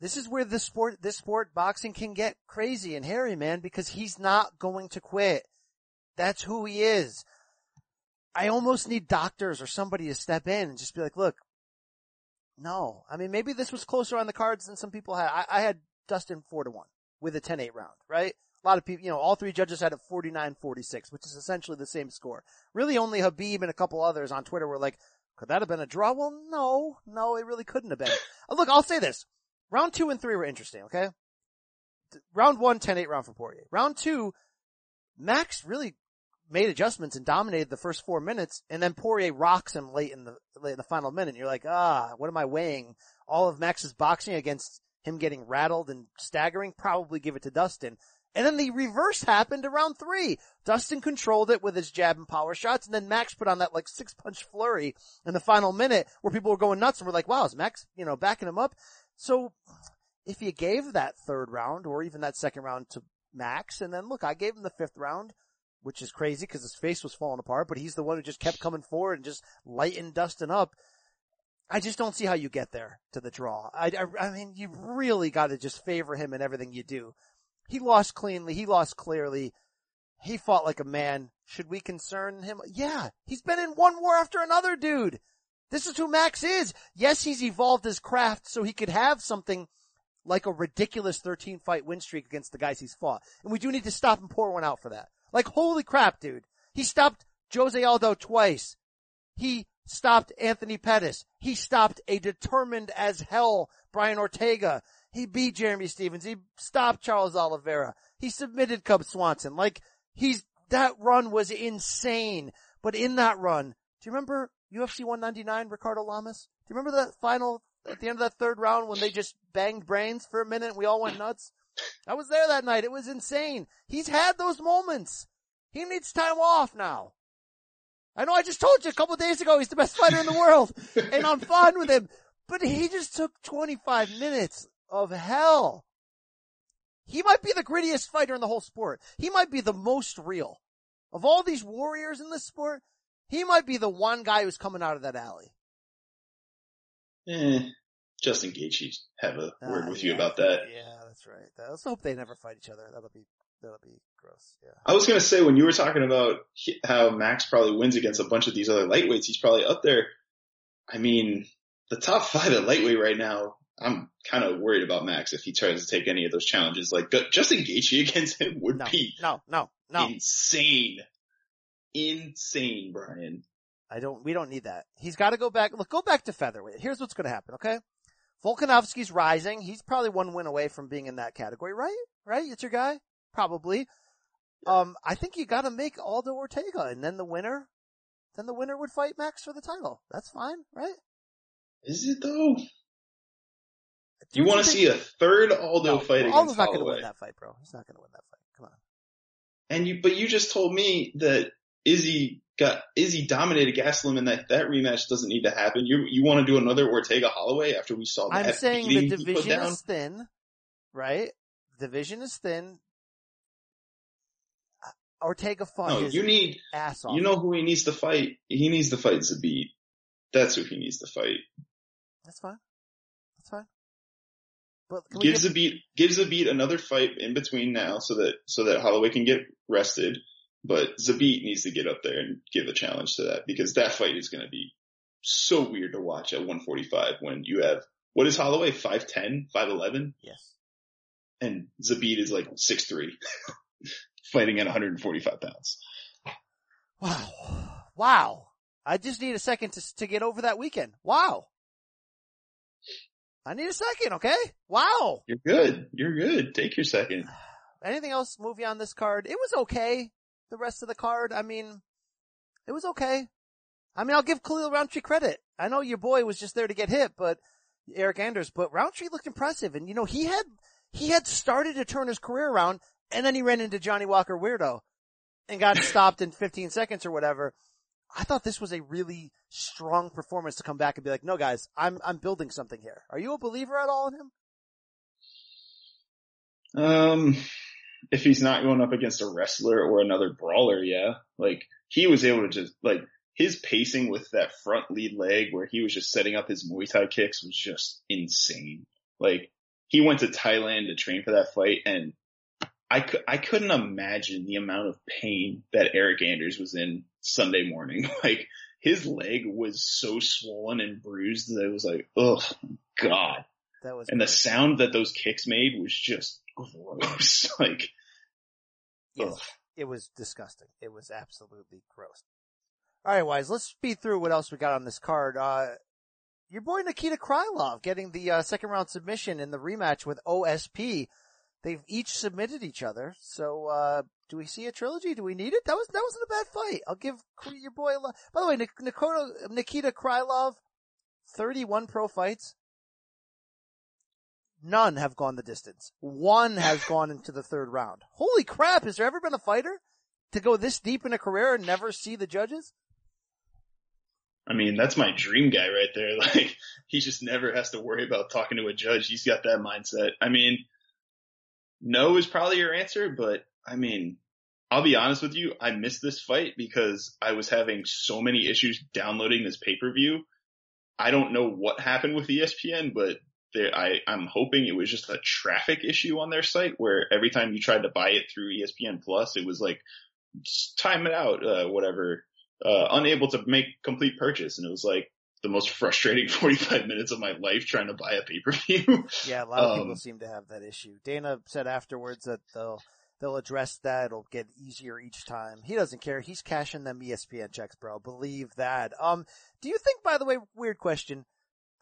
This is where this sport, this sport, boxing can get crazy and hairy, man, because he's not going to quit. That's who he is. I almost need doctors or somebody to step in and just be like, look, no. I mean, maybe this was closer on the cards than some people had. I, I had Dustin four to one with a ten eight round, right? A lot of people, you know, all three judges had it forty-nine forty-six, which is essentially the same score. Really only Khabib and a couple others on Twitter were like, could that have been a draw? Well, no, no, it really couldn't have been. Look, I'll say this. Round two and three were interesting, okay? Round one, ten eight round for Poirier. Round two, Max really made adjustments and dominated the first four minutes, and then Poirier rocks him late in the late in the final minute. And you're like, ah, what am I weighing? All of Max's boxing against him getting rattled and staggering, probably give it to Dustin. And then the reverse happened to round three. Dustin controlled it with his jab and power shots, and then Max put on that like six punch flurry in the final minute where people were going nuts and were like, wow, is Max, you know, backing him up? So if you gave that third round or even that second round to Max, and then look, I gave him the fifth round, which is crazy because his face was falling apart, but he's the one who just kept coming forward and just lightened Dustin up. I just don't see how you get there to the draw. I, I, I mean, you really got to just favor him in everything you do. He lost cleanly. He lost clearly. He fought like a man. Should we concern him? Yeah, he's been in one war after another, dude. This is who Max is. Yes, he's evolved his craft so he could have something like a ridiculous thirteen-fight win streak against the guys he's fought. And we do need to stop and pour one out for that. Like, holy crap, dude. He stopped Jose Aldo twice. He stopped Anthony Pettis. He stopped a determined-as-hell Brian Ortega. He beat Jeremy Stevens. He stopped Charles Oliveira. He submitted Cub Swanson. Like, he's that run was insane. But in that run, do you remember U F C one ninety-nine, Ricardo Lamas? Do you remember that final, at the end of that third round when they just banged brains for a minute and we all went nuts? I was there that night. It was insane. He's had those moments. He needs time off now. I know I just told you a couple of days ago he's the best fighter in the world, and I'm fine with him, but he just took twenty-five minutes of hell. He might be the grittiest fighter in the whole sport. He might be the most real. Of all these warriors in this sport, he might be the one guy who's coming out of that alley. Eh, Justin Gaethje have a ah, word with yeah, you about that. Yeah, that's right. Let's hope they never fight each other. That'll be that'll be gross. Yeah. I was gonna say, when you were talking about how Max probably wins against a bunch of these other lightweights, he's probably up there. I mean, the top five at lightweight right now. I'm kind of worried about Max if he tries to take any of those challenges. Like Justin Gaethje against him would no, be no, no, no, insane. Insane, Brian. I don't, we don't need that. He's got to go back. Look, go back to featherweight. Here's what's going to happen, okay? Volkanovski's rising. He's probably one win away from being in that category, right? Right? It's your guy? Probably. Um, I think you got to make Aldo Ortega, and then the winner, then the winner would fight Max for the title. That's fine, right? Is it though? You want to see a third Aldo no, fight against Aldo's not Holloway. Going to win that fight, bro. He's not going to win that fight. Come on. And you, but you just told me that Izzy got Izzy dominated Gastelum, and that that rematch doesn't need to happen. You you want to do another Ortega Holloway after we saw that? I'm saying the division is thin, right? The division is thin. Ortega fought no, his you need, ass off. You know who he needs to fight? He needs to fight Zabit. That's who he needs to fight. That's fine. That's fine. Well, give Zabit give Zabit another fight in between now, so that so that Holloway can get rested. But Zabit needs to get up there and give a challenge to that, because that fight is going to be so weird to watch at one forty-five when you have, what is Holloway, five ten, five eleven? Yes. And Zabit is like six three, fighting at one forty-five pounds. Wow. Wow. I just need a second to to get over that weekend. Wow. I need a second, okay? Wow. You're good. You're good. Take your second. Anything else movie on this card? It was okay. The rest of the card, I mean, it was okay. I mean, I'll give Khalil Roundtree credit. I know your boy was just there to get hit, but Eric Anders, but Roundtree looked impressive. And you know, he had, he had started to turn his career around, and then he ran into Johnny Walker Weirdo and got stopped in fifteen seconds or whatever. I thought this was a really strong performance to come back and be like, no guys, I'm, I'm building something here. Are you a believer at all in him? Um, If he's not going up against a wrestler or another brawler, yeah. Like, he was able to just, like, his pacing with that front lead leg where he was just setting up his Muay Thai kicks was just insane. Like, he went to Thailand to train for that fight, and I, cu- I couldn't imagine the amount of pain that Eric Anders was in Sunday morning. Like, his leg was so swollen and bruised that it was like, oh, God. That was and gross. The sound that those kicks made was just gross. Like, yes, it was disgusting. It was absolutely gross. All right, Wise, let's speed through what else we got on this card. Uh, your boy Nikita Krylov getting the uh, second round submission in the rematch with O S P. They've each submitted each other. So, uh, do we see a trilogy? Do we need it? That was, that wasn't a bad fight. I'll give your boy, a by the way, Nik- Nikota, Nikita Krylov, thirty-one pro fights. None have gone the distance. One has gone into the third round. Holy crap, has there ever been a fighter to go this deep in a career and never see the judges? I mean, that's my dream guy right there. Like, he just never has to worry about talking to a judge. He's got that mindset. I mean, no is probably your answer, but I mean, I'll be honest with you, I missed this fight because I was having so many issues downloading this pay-per-view. I don't know what happened with E S P N, but There, I, I'm hoping it was just a traffic issue on their site where every time you tried to buy it through E S P N Plus, it was like, time it out, uh, whatever, uh, unable to make complete purchase. And it was like the most frustrating forty-five minutes of my life trying to buy a pay-per-view. Yeah, a lot of um, people seem to have that issue. Dana said afterwards that they'll, they'll address that. It'll get easier each time. He doesn't care. He's cashing them E S P N checks, bro. Believe that. Um, do you think, by the way, weird question,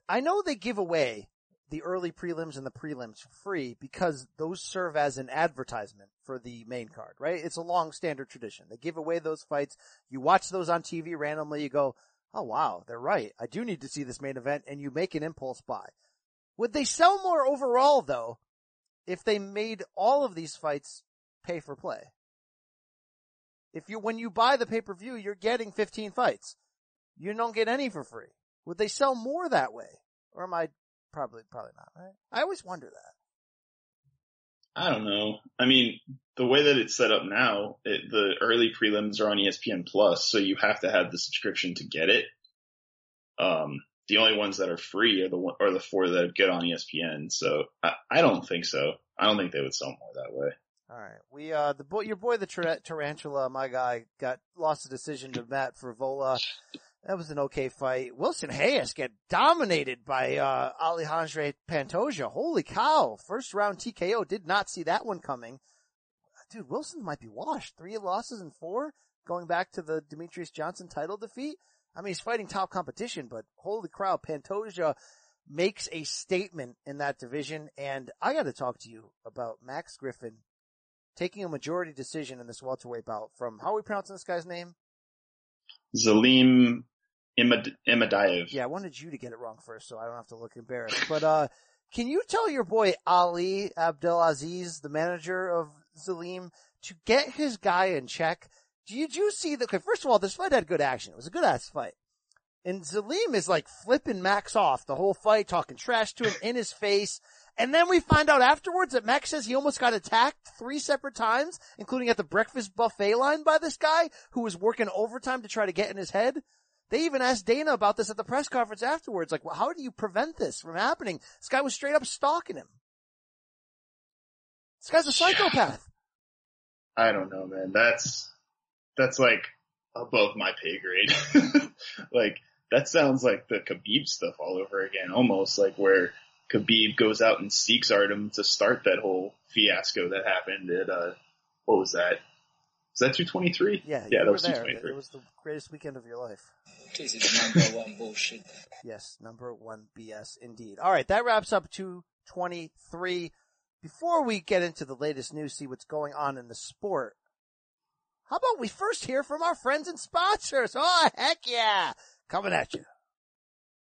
I know they give away the early prelims and the prelims for free because those serve as an advertisement for the main card, right? It's a long standard tradition. They give away those fights. You watch those on T V randomly. You go, oh, wow, they're right. I do need to see this main event, and you make an impulse buy. Would they sell more overall, though, if they made all of these fights pay for play? If you, when you buy the pay-per-view, you're getting fifteen fights. You don't get any for free. Would they sell more that way? Or am I... Probably, probably not, right? I always wonder that. I don't know. I mean, the way that it's set up now, it, the early prelims are on E S P N Plus, so you have to have the subscription to get it. Um, the only ones that are free are the one, are the four that get on E S P N. So I, I don't think so. I don't think they would sell more that way. All right, we uh, the boy, your boy, the tar- tarantula, my guy, got lost a decision to Matt Frivola. That was an okay fight. Wilson Hayes get dominated by, uh, Alejandro Pantoja. Holy cow. First round T K O. Did not see that one coming. Dude, Wilson might be washed. Three losses and four going back to the Demetrius Johnson title defeat. I mean, he's fighting top competition, but holy cow. Pantoja makes a statement in that division. And I got to talk to you about Max Griffin taking a majority decision in this welterweight bout from, how are we pronouncing this guy's name? Zalim Imad- Imadaev. Yeah, I wanted you to get it wrong first so I don't have to look embarrassed. But uh, can you tell your boy Ali Abdelaziz, the manager of Zaleem, to get his guy in check? Did you see the – okay, first of all, this fight had good action. It was a good-ass fight. And Zaleem is like flipping Max off the whole fight, talking trash to him in his face. And then we find out afterwards that Max says he almost got attacked three separate times, including at the breakfast buffet line by this guy who was working overtime to try to get in his head. They even asked Dana about this at the press conference afterwards. Like, well, how do you prevent this from happening? This guy was straight up stalking him. This guy's a psychopath. I don't know, man. That's, that's like above my pay grade. Like, that sounds like the Khabib stuff all over again, almost, like where Khabib goes out and seeks Artem to start that whole fiasco that happened at, uh, what was that? Was that two twenty-three? Yeah, yeah, that was two twenty-three. It was the greatest weekend of your life. This is number one bullshit. Yes, number one B S indeed. All right, that wraps up two twenty-three. Before we get into the latest news, see what's going on in the sport, how about we first hear from our friends and sponsors? Oh, heck yeah. Coming at you.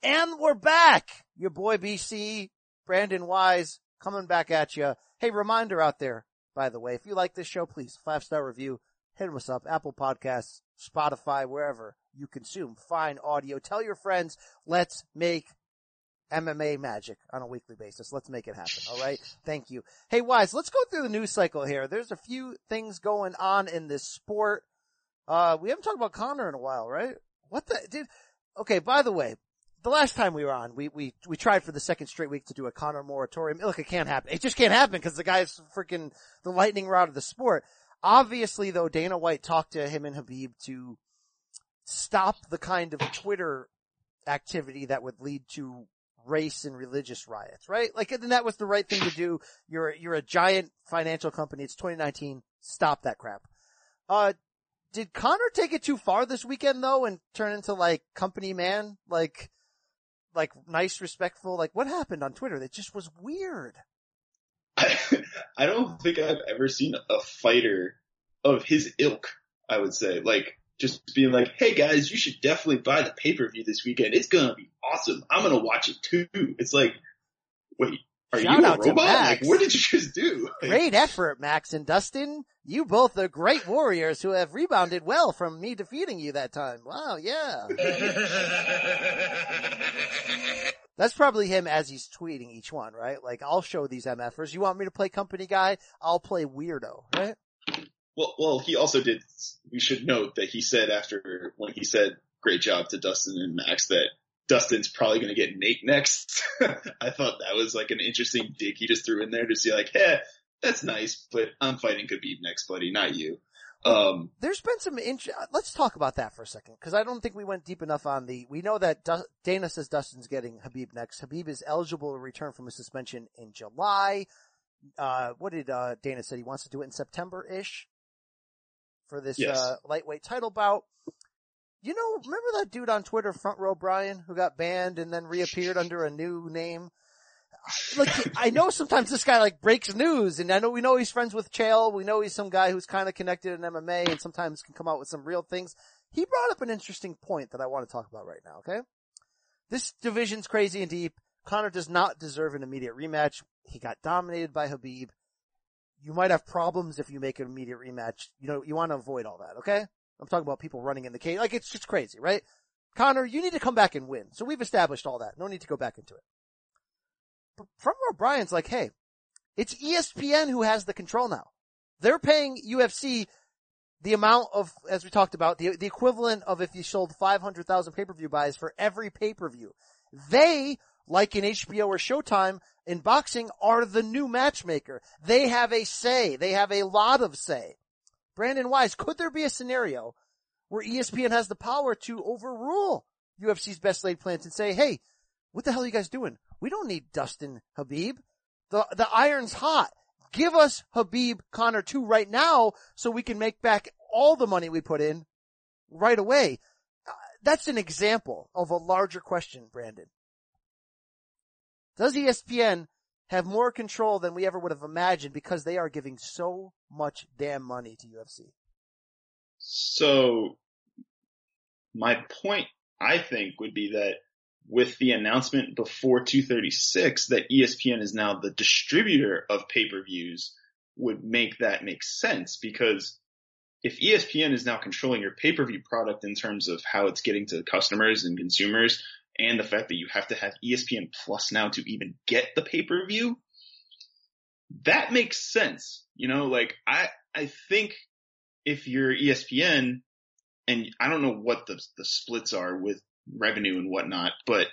And we're back. Your boy B C, Brandon Wise, coming back at you. Hey, reminder out there, by the way, if you like this show, please, five-star review, hit us up, Apple Podcasts, Spotify, wherever you consume fine audio. Tell your friends, let's make M M A magic on a weekly basis. Let's make it happen, all right? Thank you. Hey, Wise, let's go through the news cycle here. There's a few things going on in this sport. Uh, we haven't talked about Conor in a while, right? What the – dude? Okay, by the way. The last time we were on, we, we, we tried for the second straight week to do a Conor moratorium. Look, it can't happen. It just can't happen because the guy's freaking the lightning rod of the sport. Obviously, though, Dana White talked to him and Khabib to stop the kind of Twitter activity that would lead to race and religious riots, right? Like, and that was the right thing to do. You're, you're a giant financial company. It's twenty nineteen. Stop that crap. Uh, did Conor take it too far this weekend, though, and turn into like company man? Like, Like, nice, respectful, like, what happened on Twitter? That just was weird. I, I don't think I've ever seen a fighter of his ilk, I would say. Like, just being like, hey, guys, you should definitely buy the pay-per-view this weekend. It's going to be awesome. I'm going to watch it, too. It's like, wait, are Shout you a robot? Like, what did you just do? Like, great effort, Max and Dustin. You both are great warriors who have rebounded well from me defeating you that time. Wow, yeah. That's probably him as he's tweeting each one, right? Like, I'll show these MFers. You want me to play company guy? I'll play weirdo, right? Well, well, he also did, we should note that he said after, when he said great job to Dustin and Max, that Dustin's probably going to get Nate next. I thought that was like an interesting dig he just threw in there to see like, hey, that's nice, but I'm fighting Khabib next, buddy, not you. Um, There's been some int- – let's talk about that for a second because I don't think we went deep enough on the – we know that du- Dana says Dustin's getting Khabib next. Khabib is eligible to return from his suspension in July. Uh, what did uh, Dana say? He wants to do it in September-ish for this yes. uh, lightweight title bout. You know, remember that dude on Twitter, Front Row Brian, who got banned and then reappeared under a new name? Like, I know sometimes this guy like breaks news, and I know we know he's friends with Chael. We know he's some guy who's kind of connected in M M A and sometimes can come out with some real things. He brought up an interesting point that I want to talk about right now, okay? This division's crazy and deep. Conor does not deserve an immediate rematch. He got dominated by Khabib. You might have problems if you make an immediate rematch. You know, you want to avoid all that, okay? I'm talking about people running in the cage. Like, it's just crazy, right? Conor, you need to come back and win. So we've established all that. No need to go back into it. But from where Brian's like, hey, it's E S P N who has the control now. They're paying U F C the amount of, as we talked about, the, the equivalent of if you sold five hundred thousand pay-per-view buys for every pay-per-view. They, like in H B O or Showtime, in boxing, are the new matchmaker. They have a say. They have a lot of say. Brandon Wise, could there be a scenario where E S P N has the power to overrule U F C's best laid plans and say, hey, what the hell are you guys doing? We don't need Dustin Khabib. The, the iron's hot. Give us Khabib Conor two right now so we can make back all the money we put in right away. Uh, that's an example of a larger question, Brandon. Does E S P N have more control than we ever would have imagined because they are giving so much damn money to U F C? So my point, I think, would be that with the announcement before two thirty-six that E S P N is now the distributor of pay-per-views would make that make sense, because if E S P N is now controlling your pay-per-view product in terms of how it's getting to customers and consumers, and the fact that you have to have E S P N Plus now to even get the pay-per-view, that makes sense. You know, like I, I think if you're E S P N, and I don't know what the the splits are with revenue and whatnot, but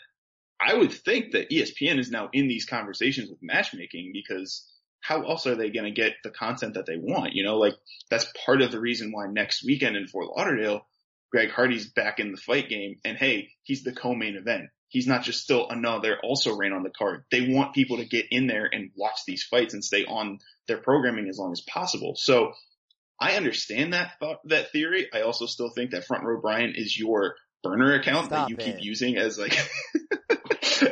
I would think that E S P N is now in these conversations with matchmaking, because how else are they going to get the content that they want? You know, like that's part of the reason why next weekend in Fort Lauderdale, Greg Hardy's back in the fight game, and hey, he's the co-main event. He's not just still another also ran on the card. They want people to get in there and watch these fights and stay on their programming as long as possible. So I understand that thought, that theory. I also still think that Front Row Brian is your burner account Stop that you it. keep using as like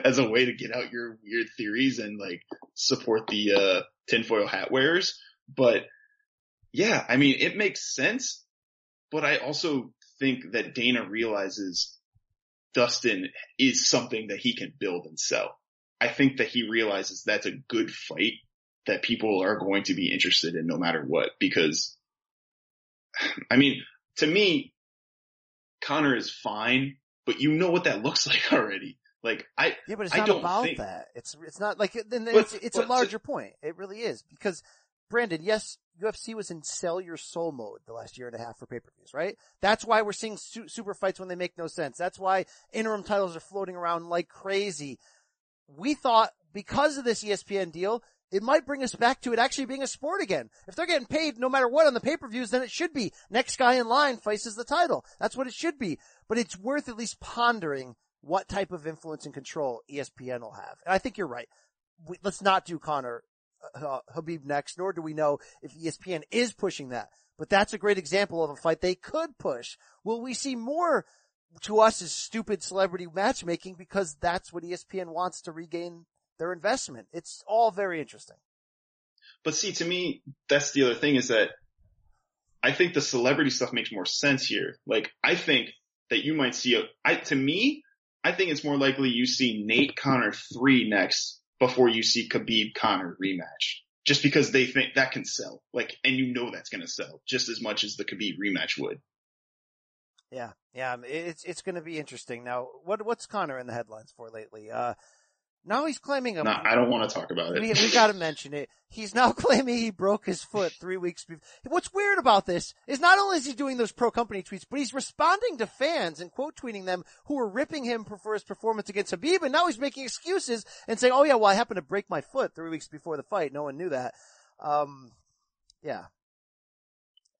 as a way to get out your weird theories and like support the uh, tinfoil hat wearers. But yeah, I mean, it makes sense. But I also think that Dana realizes Dustin is something that he can build and sell. I think that he realizes that's a good fight that people are going to be interested in no matter what, because I mean, to me, Conor is fine, but you know what that looks like already. Like I, yeah, but it's I not don't about think... that. It's it's not like then it's it's but, a larger but, point. It really is, because Brandon, yes, U F C was in sell your soul mode the last year and a half for pay-per-views, right? That's why we're seeing su- super fights when they make no sense. That's why interim titles are floating around like crazy. We thought because of this E S P N deal, it might bring us back to it actually being a sport again. If they're getting paid no matter what on the pay-per-views, then it should be next guy in line faces the title. That's what it should be. But it's worth at least pondering what type of influence and control E S P N will have. And I think you're right. We, let's not do Conor uh, Khabib next, nor do we know if E S P N is pushing that. But that's a great example of a fight they could push. Will we see more to us as stupid celebrity matchmaking, because that's what E S P N wants to regain their investment? It's all very interesting. But see, to me, that's the other thing, is that I think the celebrity stuff makes more sense here. Like, I think that you might see, a, I, to me, I think it's more likely you see Nate Conor three next before you see Khabib Conor rematch, just because they think that can sell. Like, and you know that's going to sell just as much as the Khabib rematch would. Yeah, yeah, it's it's going to be interesting. Now, what what's Conor in the headlines for lately? Uh, Now he's claiming a... No, I don't want to talk about it. We, we got to mention it. He's now claiming he broke his foot three weeks before. What's weird about this is not only is he doing those pro-company tweets, but he's responding to fans and quote-tweeting them who are ripping him for his performance against Khabib, and now he's making excuses and saying, oh, yeah, well, I happened to break my foot three weeks before the fight. No one knew that. Um, yeah.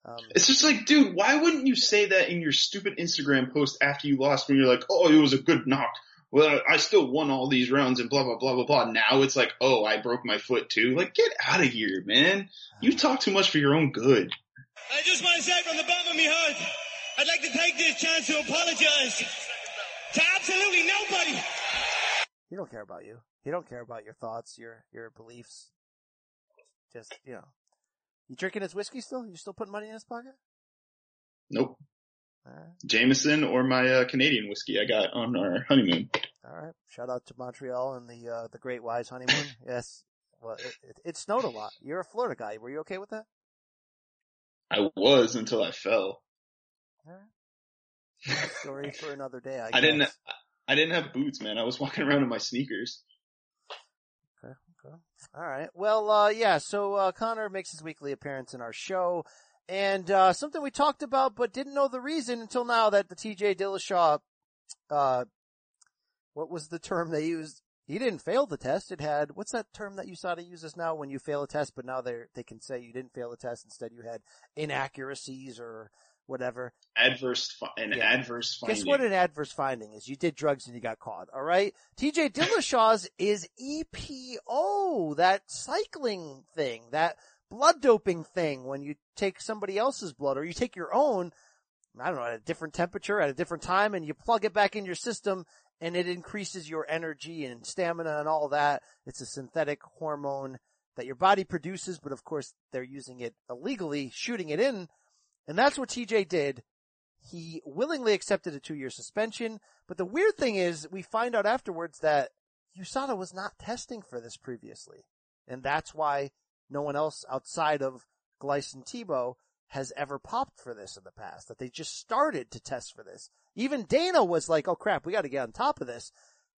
Um, it's just like, dude, why wouldn't you say that in your stupid Instagram post after you lost, when you're like, oh, it was a good knock? Well, I still won all these rounds and blah, blah, blah, blah, blah. Now it's like, oh, I broke my foot too. Like, get out of here, man. You talk too much for your own good. I just want to say from the bottom of my heart, I'd like to take this chance to apologize to absolutely nobody. He don't care about you. He don't care about your thoughts, your, your beliefs. Just, you know. You drinking his whiskey still? You still putting money in his pocket? Nope. All right. Jameson or my uh, Canadian whiskey I got on our honeymoon. All right. Shout out to Montreal and the uh, the Great Wise honeymoon. Yes. Well, it, it, it snowed a lot. You're a Florida guy. Were you okay with that? I was until I fell. All right. Story for another day, I guess. I didn't, I didn't have boots, man. I was walking around in my sneakers. Okay, okay. All right. Well, uh, yeah, so uh, Conor makes his weekly appearance in our show. And uh, something we talked about but didn't know the reason until now, that the T J Dillashaw, uh, what was the term they used? He didn't fail the test. It had, what's that term that U S A D A uses now when you fail a test, but now they they can say you didn't fail the test. Instead, you had inaccuracies or whatever. Adverse, fi- an yeah. adverse finding. Guess what an adverse finding is? You did drugs and you got caught, all right? T J Dillashaw's is E P O, that cycling thing, that blood doping thing when you take somebody else's blood or you take your own, I don't know, at a different temperature, at a different time, and you plug it back in your system, and it increases your energy and stamina and all that. It's a synthetic hormone that your body produces, but of course they're using it illegally, shooting it in. And that's what T J did. He willingly accepted a two-year suspension. But the weird thing is, we find out afterwards that U S A D A was not testing for this previously. And that's why no one else outside of Gleison Tebow has ever popped for this in the past, that they just started to test for this. Even Dana was like, oh crap, we got to get on top of this.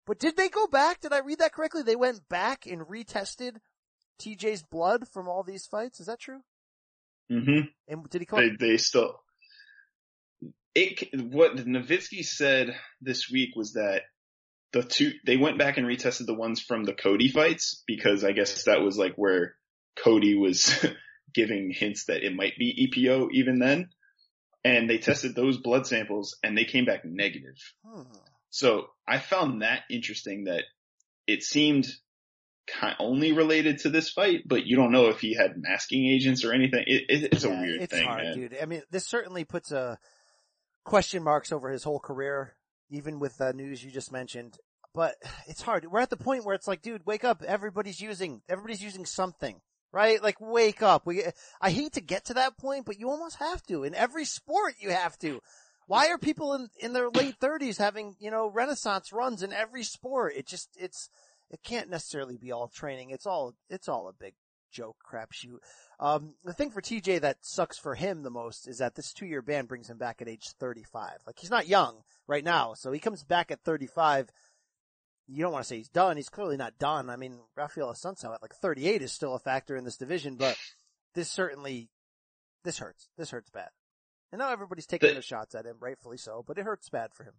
But did they go back? Did I read that correctly? They went back and retested T J's blood from all these fights. Is that true? Mm-hmm. And did he call they, it? They still. It, what Nowitzki said this week was that the two, they went back and retested the ones from the Cody fights, because I guess that was like where Cody was giving hints that it might be E P O even then. And they tested those blood samples and they came back negative. Hmm. So I found that interesting, that it seemed only related to this fight, but you don't know if he had masking agents or anything. It, it, it's yeah, a weird it's thing, hard, man. Dude. I mean, this certainly puts a question marks over his whole career, even with the news you just mentioned. But it's hard. We're at the point where it's like, dude, wake up. Everybody's using, everybody's using something, right? Like, wake up. We, I hate to get to that point, but you almost have to. In every sport, you have to. Why are people in, in their late thirties having, you know, renaissance runs in every sport? It just, it's, it can't necessarily be all training. It's all, it's all a big joke crapshoot. Um, the thing for T J that sucks for him the most is that this two year ban brings him back at age thirty-five. Like, he's not young right now. So he comes back at thirty-five. You don't want to say he's done. He's clearly not done. I mean, Rafael Assunção at like thirty-eight is still a factor in this division, but this certainly, this hurts. This hurts bad. And now everybody's taking their shots at him, rightfully so, but it hurts bad for him.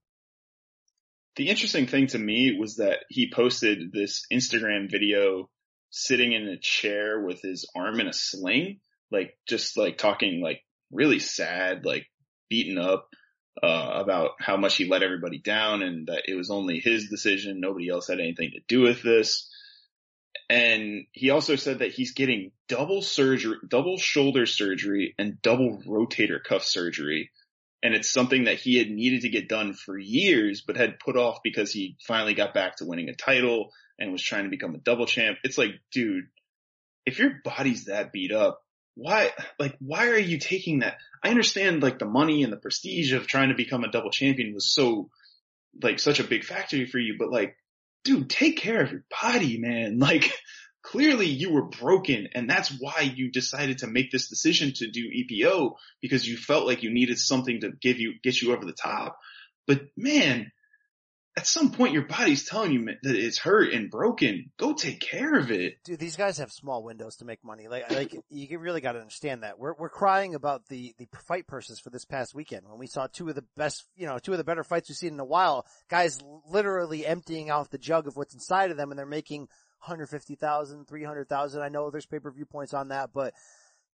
The interesting thing to me was that he posted this Instagram video sitting in a chair with his arm in a sling, like just like talking like really sad, like beaten up uh, about how much he let everybody down and that it was only his decision. Nobody else had anything to do with this. And he also said that he's getting double surgery, double shoulder surgery and double rotator cuff surgery. And it's something that he had needed to get done for years, but had put off because he finally got back to winning a title and was trying to become a double champ. It's like, dude, if your body's that beat up, why, like, why are you taking that? I understand, like, the money and the prestige of trying to become a double champion was so, like, such a big factor for you, but like, dude, take care of your body, man. Like, clearly you were broken, and that's why you decided to make this decision to do E P O, because you felt like you needed something to give you, get you over the top. But man, at some point your body's telling you that it's hurt and broken. Go take care of it. Dude, these guys have small windows to make money. Like, like you really got to understand that. We're, we're crying about the, the fight purses for this past weekend when we saw two of the best, you know, two of the better fights we've seen in a while. Guys literally emptying out the jug of what's inside of them, and they're making one hundred fifty thousand, three hundred thousand. I know there's pay-per-view points on that, but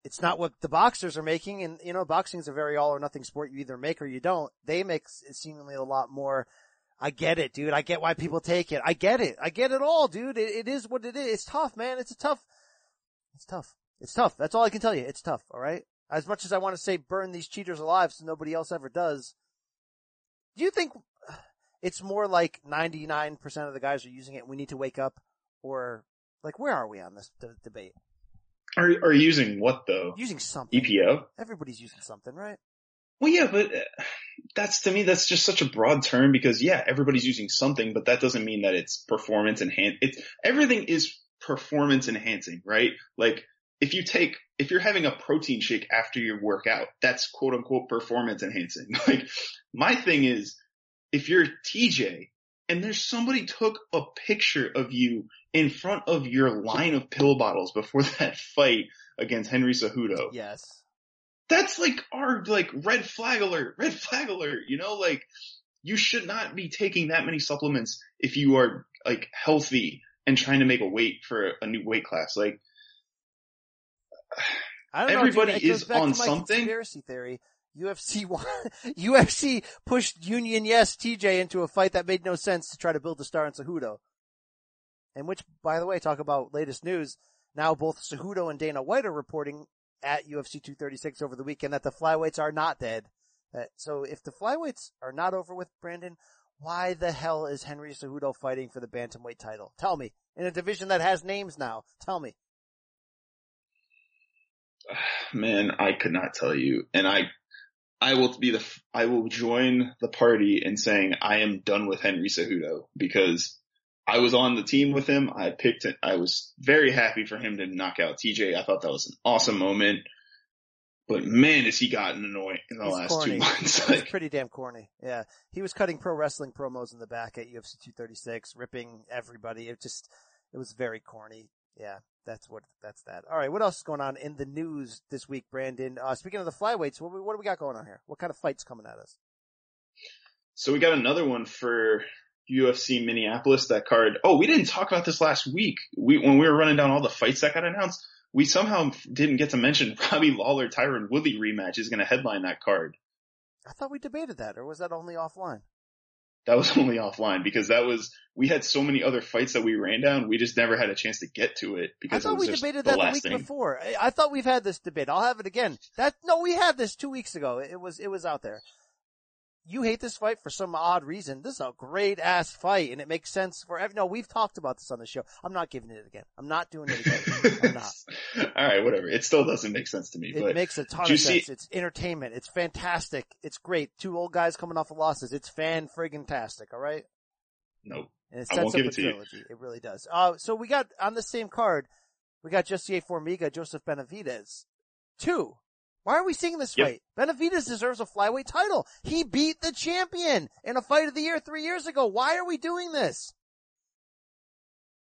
it's not what the boxers are making. And, you know, boxing's a very all or nothing sport. You either make or you don't. They make seemingly a lot more. I get it, dude. I get why people take it. I get it. I get it all, dude. It, it is what it is. It's tough, man. It's a tough, it's tough. It's tough. That's all I can tell you. It's tough. All right. As much as I want to say burn these cheaters alive so nobody else ever does. Do you think it's more like ninety-nine percent of the guys are using it? We need to wake up. Or, like, where are we on this d- debate? Are are using what, though? Using something. E P O? Everybody's using something, right? Well, yeah, but that's, to me, that's just such a broad term because, yeah, everybody's using something, but that doesn't mean that it's performance enhancing. Everything is performance enhancing, right? Like, if you take, if you're having a protein shake after your workout, that's quote unquote performance enhancing. Like, my thing is, if you're T J and there's somebody took a picture of you in front of your line of pill bottles before that fight against Henry Cejudo. Yes. That's like our, like, red flag alert, red flag alert, you know, like, you should not be taking that many supplements if you are, like, healthy and trying to make a weight for a new weight class. Like, I don't know, everybody dude, is on something. Conspiracy theory. U F C, U F C pushed Union Yes T J into a fight that made no sense to try to build a star in Cejudo. And which, by the way, talk about latest news. Now both Cejudo and Dana White are reporting at U F C two thirty-six over the weekend that the flyweights are not dead. Uh, so if the flyweights are not over with, Brandon, why the hell is Henry Cejudo fighting for the bantamweight title? Tell me. In a division that has names now. Tell me. Man, I could not tell you. And I, I will be the, I will join the party in saying I am done with Henry Cejudo, because I was on the team with him. I picked it. I was very happy for him to knock out T J. I thought that was an awesome moment. But man, has he gotten annoying in the He's last corny. two months. Like, pretty damn corny. Yeah. He was cutting pro wrestling promos in the back at U F C two thirty-six, ripping everybody. It just, it was very corny. Yeah. That's what, that's that. All right. What else is going on in the news this week, Brandon? Uh, speaking of the flyweights, what, what do we got going on here? What kind of fight's coming at us? So we got another one for U F C Minneapolis, that card. Oh, we didn't talk about this last week. We, when we were running down all the fights that got announced, we somehow didn't get to mention Robbie Lawler, Tyron Woodley rematch is going to headline that card. I thought we debated that, or was that only offline? That was only offline, because that was, we had so many other fights that we ran down, we just never had a chance to get to it, because I thought it was we debated the that the week thing. before. I, I thought we've had this debate. I'll have it again. That, no, we had this two weeks ago. It was, it was out there. You hate this fight for some odd reason. This is a great ass fight, and it makes sense for every, no, we've talked about this on the show. I'm not giving it again. I'm not doing it again. I'm not. All right, whatever. It still doesn't make sense to me. It but makes a ton of sense. See... It's entertainment. It's fantastic. It's great. Two old guys coming off of losses. It's fan friggin' tastic. All right. Nope. And it sets I won't up give a it to trilogy. You. It really does. Uh, so we got on the same card, we got Justin Formiga, Joseph Benavidez, two. Why are we seeing this yep. fight? Benavidez deserves a flyweight title. He beat the champion in a fight of the year three years ago. Why are we doing this?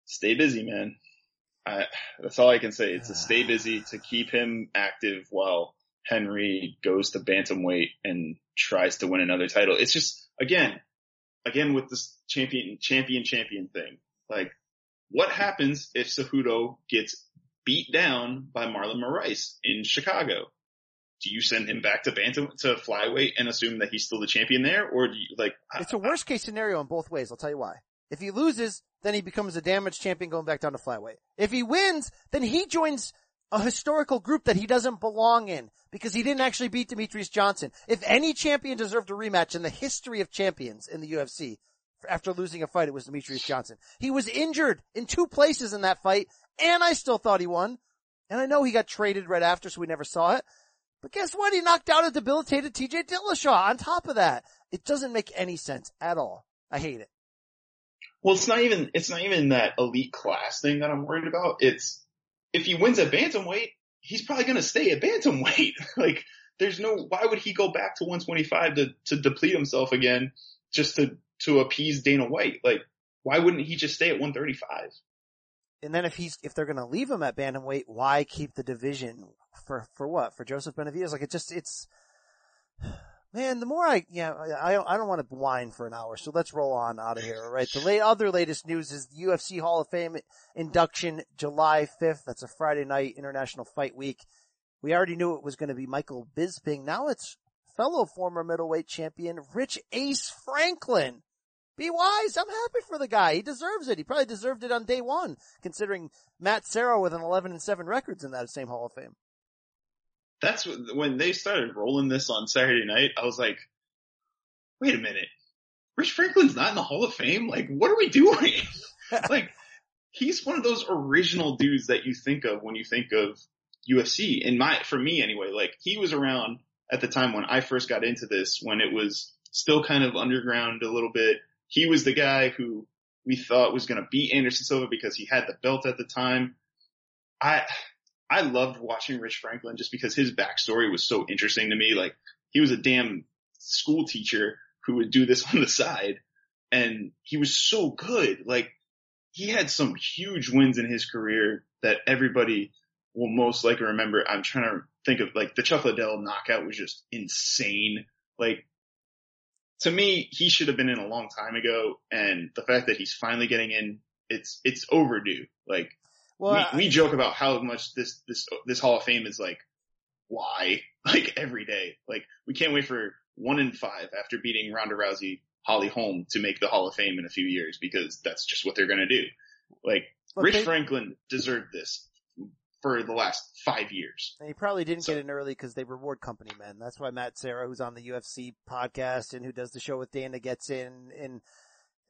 Stay busy, man. I, that's all I can say. It's to stay busy, to keep him active while Henry goes to bantamweight and tries to win another title. It's just, again, again with this champion, champion, champion thing. Like, what happens if Cejudo gets beat down by Marlon Moraes in Chicago? Do you send him back to bantam to flyweight and assume that he's still the champion there, or do you like? It's I, a worst case scenario in both ways. I'll tell you why. If he loses, then he becomes a damaged champion going back down to flyweight. If he wins, then he joins a historical group that he doesn't belong in, because he didn't actually beat Demetrius Johnson. If any champion deserved a rematch in the history of champions in the U F C after losing a fight, it was Demetrius Johnson. He was injured in two places in that fight, and I still thought he won. And I know he got traded right after, so we never saw it. But guess what? He knocked out a debilitated T J Dillashaw on top of that. It doesn't make any sense at all. I hate it. Well, it's not even, it's not even that elite class thing that I'm worried about. It's, if he wins at bantamweight, he's probably going to stay at bantamweight. Like, there's no, why would he go back to one twenty-five to, to deplete himself again just to, to appease Dana White? Like, why wouldn't he just stay at one thirty-five? And then if he's, if they're going to leave him at bantamweight, why keep the division? For, for what? For Joseph Benavidez? Like, it just, it's, man, the more I, yeah, I, I don't, I don't want to whine for an hour, so let's roll on out of here, all right? The late, other latest news is the U F C Hall of Fame induction, July fifth. That's a Friday night, International Fight Week. We already knew it was going to be Michael Bisping. Now it's fellow former middleweight champion, Rich Ace Franklin. Be wise. I'm happy for the guy. He deserves it. He probably deserved it on day one, considering Matt Serra with an eleven and seven records in that same Hall of Fame. That's when they started rolling this on Saturday night. I was like, wait a minute. Rich Franklin's not in the Hall of Fame? Like, what are we doing? Like, he's one of those original dudes that you think of when you think of U F C. In my, for me anyway, like, he was around at the time when I first got into this, when it was still kind of underground a little bit. He was the guy who we thought was going to beat Anderson Silva because he had the belt at the time. I, I loved watching Rich Franklin just because his backstory was so interesting to me. Like, he was a damn school teacher who would do this on the side, and he was so good. Like, he had some huge wins in his career that everybody will most likely remember. I'm trying to think of, like, the Chuck Liddell knockout was just insane. Like, to me, he should have been in a long time ago, and the fact that he's finally getting in, it's it's overdue. Like, well, we, we joke about how much this, this this Hall of Fame is like, why? Like, every day. Like, we can't wait for one in five after beating Ronda Rousey, Holly Holm, to make the Hall of Fame in a few years, because that's just what they're going to do. Like, Look, Rich they, Franklin deserved this for the last five years. They probably didn't so, get in early because they reward company men. That's why Matt Serra, who's on the U F C podcast and who does the show with Dana, gets in. And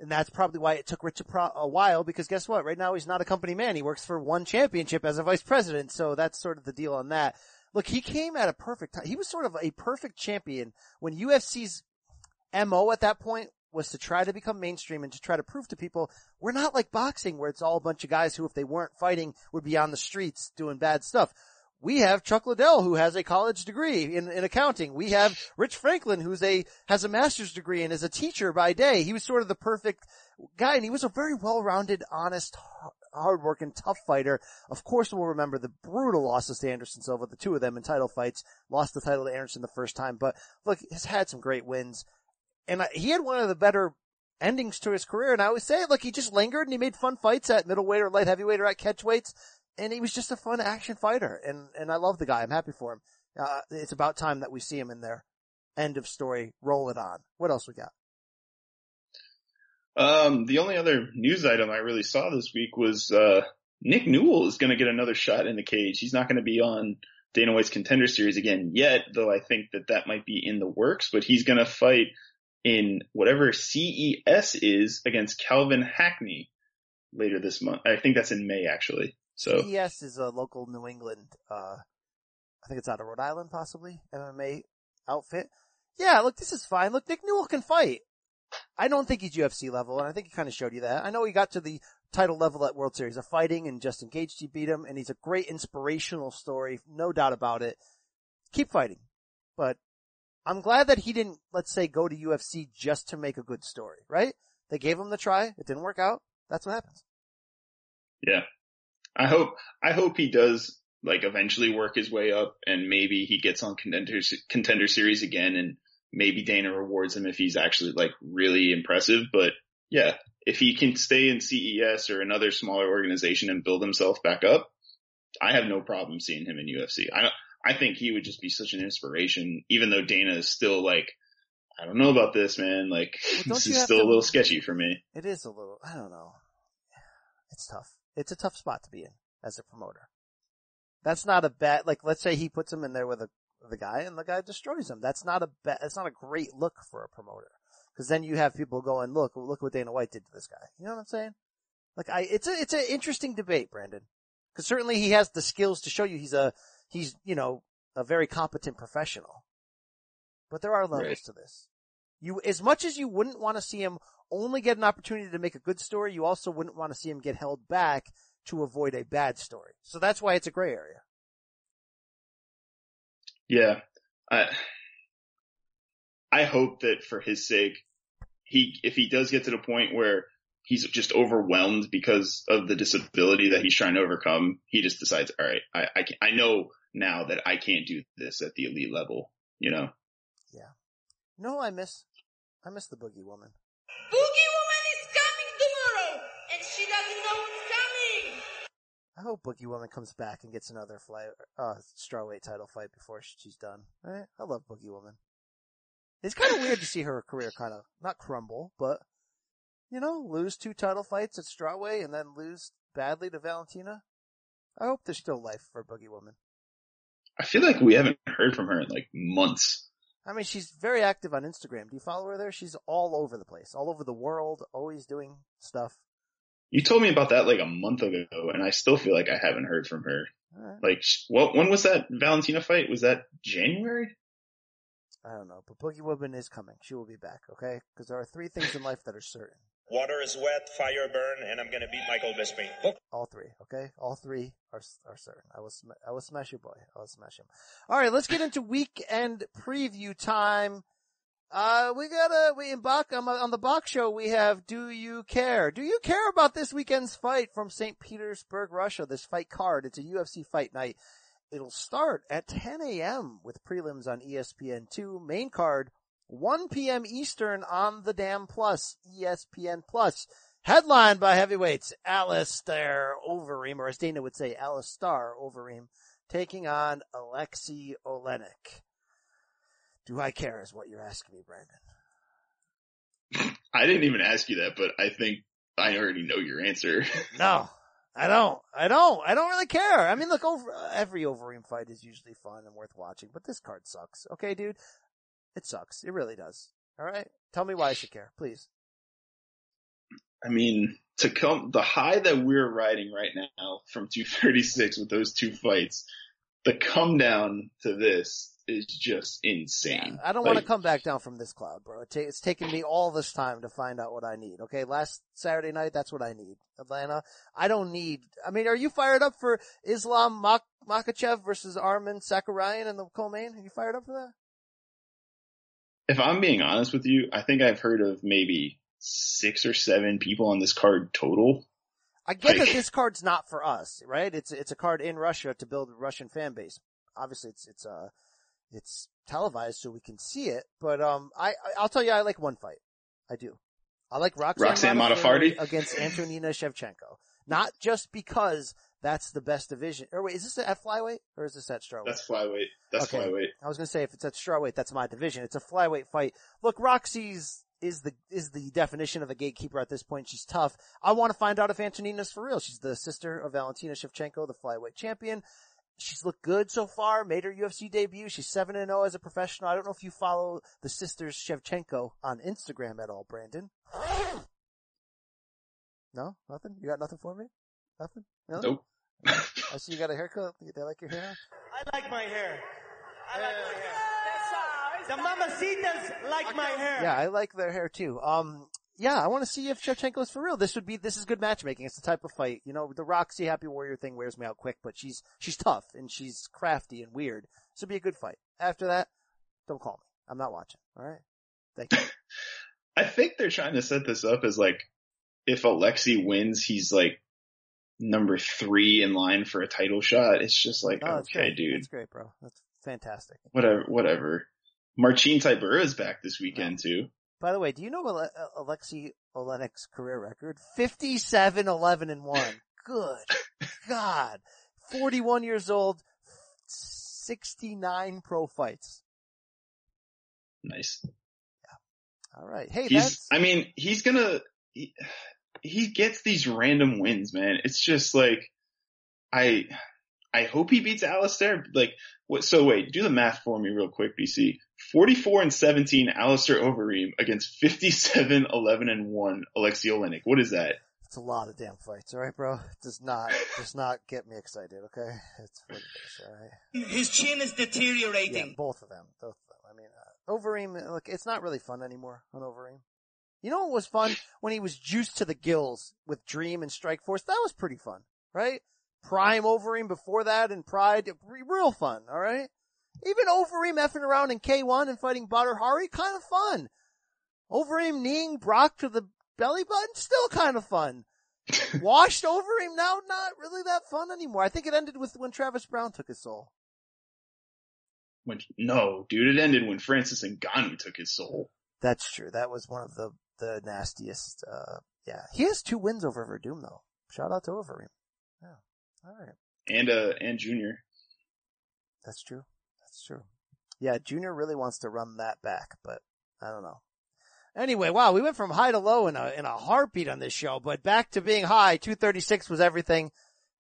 and that's probably why it took Rich a, pro- a while, because guess what? Right now he's not a company man. He works for one championship as a vice president. So that's sort of the deal on that. Look, he came at a perfect time. He was sort of a perfect champion when U F C's M O at that point was to try to become mainstream and to try to prove to people we're not like boxing, where it's all a bunch of guys who, if they weren't fighting, would be on the streets doing bad stuff. We have Chuck Liddell, who has a college degree in, in accounting. We have Rich Franklin, who's a has a master's degree and is a teacher by day. He was sort of the perfect guy, and he was a very well-rounded, honest, hard-working, tough fighter. Of course, we'll remember the brutal losses to Anderson Silva, the two of them in title fights. Lost the title to Anderson the first time, but look, he's had some great wins. And he had one of the better endings to his career. And I always say, look, he just lingered and he made fun fights at middleweight or light heavyweight or at catchweights. And he was just a fun action fighter. And, and I love the guy. I'm happy for him. Uh, it's about time that we see him in there. End of story. Roll it on. What else we got? Um, the only other news item I really saw this week was, uh, Nick Newell is going to get another shot in the cage. He's not going to be on Dana White's Contender Series again yet, though I think that that might be in the works, but he's going to fight in whatever C E S is against Calvin Hackney later this month. I think that's in May, actually. So C E S is a local New England, uh I think it's out of Rhode Island, possibly, M M A outfit. Yeah, look, this is fine. Look, Nick Newell can fight. I don't think he's U F C level, and I think he kind of showed you that. I know he got to the title level at World Series of Fighting, and Justin Gaethje beat him, and he's a great inspirational story, no doubt about it. Keep fighting. But I'm glad that he didn't, let's say, go to U F C just to make a good story, right? They gave him the try. It didn't work out. That's what happens. Yeah. I hope, I hope he does, like, eventually work his way up, and maybe he gets on contender, contender series again, and maybe Dana rewards him if he's actually, like, really impressive. But yeah, if he can stay in C E S or another smaller organization and build himself back up, I have no problem seeing him in U F C. I don't, I think he would just be such an inspiration, even though Dana is still like, I don't know about this, man. Like, well, this is still to, a little sketchy for me. It is a little, I don't know. It's tough. It's a tough spot to be in as a promoter. That's not a bad, like, let's say he puts him in there with a, with a guy and the guy destroys him. That's not a bad, that's not a great look for a promoter. Cause then you have people going, look, look what Dana White did to this guy. You know what I'm saying? Like, I, it's a, it's an interesting debate, Brandon. Cause certainly he has the skills to show you he's a, He's, you know, a very competent professional. But there are levels right. to this. You, as much as you wouldn't want to see him only get an opportunity to make a good story, you also wouldn't want to see him get held back to avoid a bad story. So that's why it's a gray area. Yeah. I, I hope that for his sake, he, if he does get to the point where he's just overwhelmed because of the disability that he's trying to overcome, he just decides, all right, I I, can, I know now that I can't do this at the elite level, you know? Yeah. No, I miss, I miss the Boogie Woman. Boogie Woman is coming tomorrow, and she doesn't know who's coming. I hope Boogie Woman comes back and gets another fly, uh, strawweight title fight before she's done. All right? I love Boogie Woman. It's kind of weird to see her career kind of, not crumble, but, you know, lose two title fights at strawweight and then lose badly to Valentina. I hope there's still life for Boogie Woman. I feel like we haven't heard from her in, like, months. I mean, she's very active on Instagram. Do you follow her there? She's all over the place, all over the world, always doing stuff. You told me about that, like, a month ago, and I still feel like I haven't heard from her. Right. Like, well, when was that Valentina fight? Was that January? I don't know, but Boogie Woman is coming. She will be back, okay? Because there are three things in life that are certain. Water is wet, fire burn, and I'm gonna beat Michael Bisping. All three, okay? All three are are certain. I will sm- I will smash your boy. I will smash him. All right, let's get into weekend preview time. Uh, we gotta we embark on, on the box show. We have Do You Care? Do you care about this weekend's fight from Saint Petersburg, Russia? This fight card. It's a U F C fight night. It'll start at ten a.m. with prelims on E S P N two. Main card. one p.m. Eastern on the Dam Plus, E S P N Plus, headlined by heavyweights Alistair Overeem, or as Dana would say, Alistair Overeem, taking on Alexey Oleynik. Do I care is what you're asking me, Brandon. I didn't even ask you that, but I think I already know your answer. No, I don't. I don't. I don't really care. I mean, look, over, every Overeem fight is usually fun and worth watching, but this card sucks. Okay, dude? It sucks. It really does. All right. Tell me why I should care, please. I mean, to come the high that we're riding right now from two thirty-six with those two fights, the come down to this is just insane. Yeah, I don't like, want to come back down from this cloud, bro. It ta- it's taken me all this time to find out what I need. Okay. Last Saturday night, that's what I need. Atlanta. I don't need, I mean, are you fired up for Islam Mak- Makhachev versus Arman Sakaryan in the co-main? Are you fired up for that? If I'm being honest with you, I think I've heard of maybe six or seven people on this card total. I get like, that this card's not for us, right? It's it's a card in Russia to build a Russian fan base. Obviously, it's it's uh it's televised so we can see it. But um, I I'll tell you, I like one fight. I do. I like Roxanne, Roxanne Modafferi against Antonina Shevchenko, not just because that's the best division. Or wait, is this at flyweight or is this at strawweight? That's flyweight. That's okay. flyweight. I was going to say, if it's at strawweight, that's my division. It's a flyweight fight. Look, Roxy's is the, is the definition of a gatekeeper at this point. She's tough. I want to find out if Antonina's for real. She's the sister of Valentina Shevchenko, the flyweight champion. She's looked good so far, made her U F C debut. She's seven and oh as a professional. I don't know if you follow the sisters Shevchenko on Instagram at all, Brandon. No? Nothing? You got nothing for me? Nothing? No? Nope. I see you got a haircut. They like your hair? I like my hair. I like my hair. The mamacitas like my hair. Yeah, I like their hair too. Um, yeah, I want to see if Shevchenko's for real. This would be, this is good matchmaking. It's the type of fight, you know, the Roxy Happy Warrior thing wears me out quick, but she's, she's tough and she's crafty and weird. This would be a good fight. After that, don't call me. I'm not watching. All right. Thank you. I think they're trying to set this up as like, if Alexi wins, he's like, number three in line for a title shot. It's just like, oh, okay, great. Dude. That's great, bro. That's fantastic. Whatever, whatever. Marcin Tybura is back this weekend, yeah. too. By the way, do you know Ale- Alexey Oleynik's career record? fifty-seven, eleven, and one. Good God. forty-one years old, sixty-nine pro fights. Nice. Yeah. All right. Hey, he's, that's... I mean, he's gonna... He... He gets these random wins, man. It's just like, I, I hope he beats Alistair. Like, what? So wait, do the math for me real quick, B C. forty-four and seventeen, Alistair Overeem against fifty-seven, eleven and one, Alexey Oleynik. What is that? It's a lot of damn fights, all right, bro. It does not, does not get me excited, okay? It's what it is, all right. His chin is deteriorating. Yeah, both of them, both of them. I mean, uh, Overeem. Look, it's not really fun anymore on Overeem. You know what was fun? When he was juiced to the gills with Dream and Strikeforce, that was pretty fun, right? Prime Overeem before that and Pride, real fun, all right? Even Overeem effing around in K one and fighting Badr Hari, kind of fun. Overeem kneeing Brock to the belly button, still kind of fun. Washed Overeem now, not really that fun anymore. I think it ended with when Travis Brown took his soul. When, no, dude, it ended when Francis Ngannou took his soul. That's true. That was one of the The nastiest, uh, yeah. He has two wins over Verdum, though. Shout out to Overeem. Yeah. All right. And, uh, and Junior. That's true. That's true. Yeah, Junior really wants to run that back, but I don't know. Anyway, wow, we went from high to low in a, in a heartbeat on this show, but back to being high. two thirty-six was everything.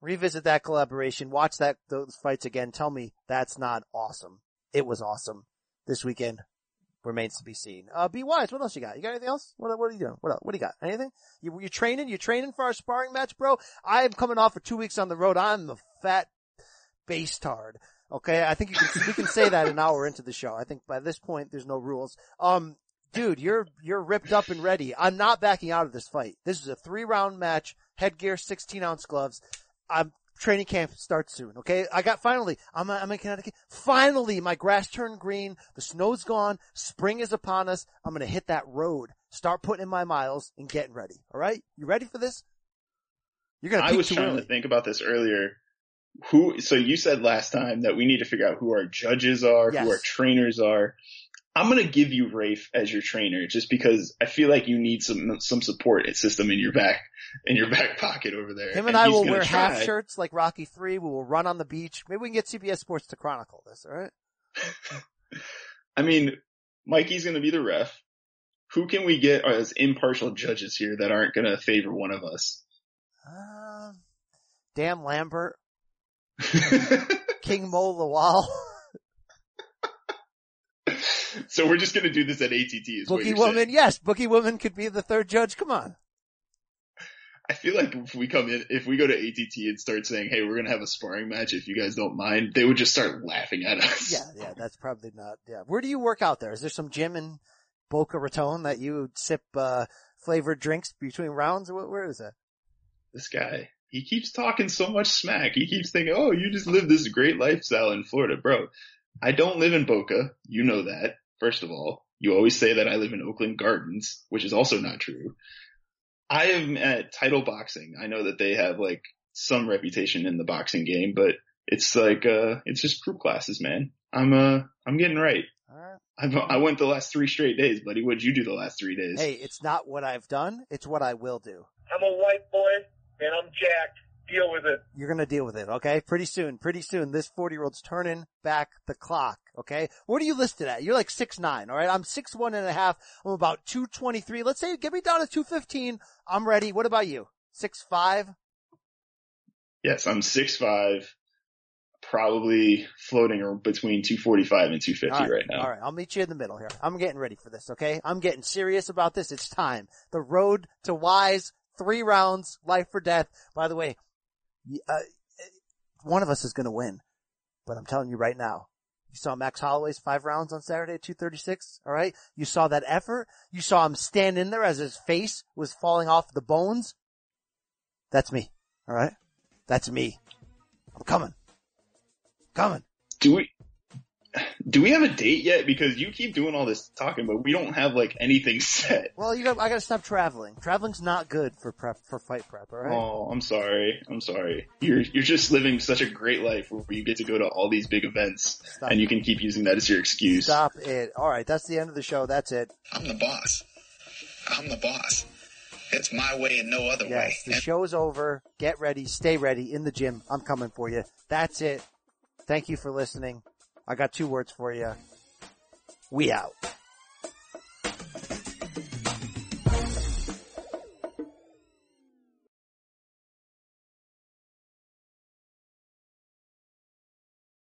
Revisit that collaboration. Watch that, those fights again. Tell me that's not awesome. It was awesome this weekend. Remains to be seen. Uh, be wise. What else you got? You got anything else? What, what are you doing? What else? What do you got? Anything? You, you training? You training for our sparring match, bro? I'm coming off for two weeks on the road. I'm the fat bastard. Okay. I think you can, we can say that an hour into the show. I think by this point, there's no rules. Um, dude, you're, you're ripped up and ready. I'm not backing out of this fight. This is a three round match, headgear, sixteen ounce gloves. I'm, training camp starts soon. Okay. I got finally, I'm, I'm in Connecticut. Finally, my grass turned green. The snow's gone. Spring is upon us. I'm going to hit that road, start putting in my miles and getting ready. All right. You ready for this? You're going to, I was trying early. to think about this earlier. Who, so you said last time that we need to figure out who our judges are, yes. who our trainers are. I'm going to give you Rafe as your trainer just because I feel like you need some, some support system in your back, in your back pocket over there. Him and, and I will wear try. half shirts like Rocky three. We will run on the beach. Maybe we can get C B S Sports to chronicle this. All right. I mean, Mikey's going to be the ref. Who can we get as impartial judges here that aren't going to favor one of us? Uh, damn Lambert. King Mo Lawal. So we're just going to do this at A T T. Is Bookie Woman, saying. Yes. Bookie Woman could be the third judge. Come on. I feel like if we come in, if we go to A T T and start saying, hey, we're going to have a sparring match, if you guys don't mind, they would just start laughing at us. Yeah, yeah, that's probably not. Yeah. Where do you work out there? Is there some gym in Boca Raton that you sip uh, flavored drinks between rounds? Or where is that? This guy, he keeps talking so much smack. He keeps thinking, oh, you just live this great lifestyle in Florida, bro. I don't live in Boca. You know that. First of all, you always say that I live in Oakland Gardens, which is also not true. I am at Title Boxing. I know that they have like some reputation in the boxing game, but it's like, uh, it's just group classes, man. I'm, uh, I'm getting right. All right. I've, I went the last three straight days, buddy. What'd you do the last three days? Hey, it's not what I've done. It's what I will do. I'm a white boy and I'm jacked. Deal with it. You're going to deal with it, okay? Pretty soon, pretty soon, this forty-year-old's turning back the clock, okay? What are you listed at? You're like six nine, all right? I'm six one and a half. I'm about two twenty-three. Let's say get me down to two fifteen. I'm ready. What about you? six five? Yes, I'm six five, probably floating between two forty-five and two fifty right, right now. All right, I'll meet you in the middle here. I'm getting ready for this, okay? I'm getting serious about this. It's time. The road to Wise, three rounds, life or death. By the way, Uh, one of us is going to win, but I'm telling you right now, you saw Max Holloway's five rounds on Saturday at two thirty-six. All right. You saw that effort. You saw him stand in there as his face was falling off the bones. That's me. All right. That's me. I'm coming. Coming. Do we, do we have a date yet? Because you keep doing all this talking, but we don't have like anything set. Well, you got, I gotta stop traveling. Traveling's not good for prep, for fight prep, alright? Oh, I'm sorry. I'm sorry. You're, you're just living such a great life where you get to go to all these big events stop and you can keep using that as your excuse. Stop it. Alright, that's the end of the show. That's it. I'm the boss. I'm the boss. It's my way and no other yes, way. The and- show's over. Get ready. Stay ready in the gym. I'm coming for you. That's it. Thank you for listening. I got two words for you. We out.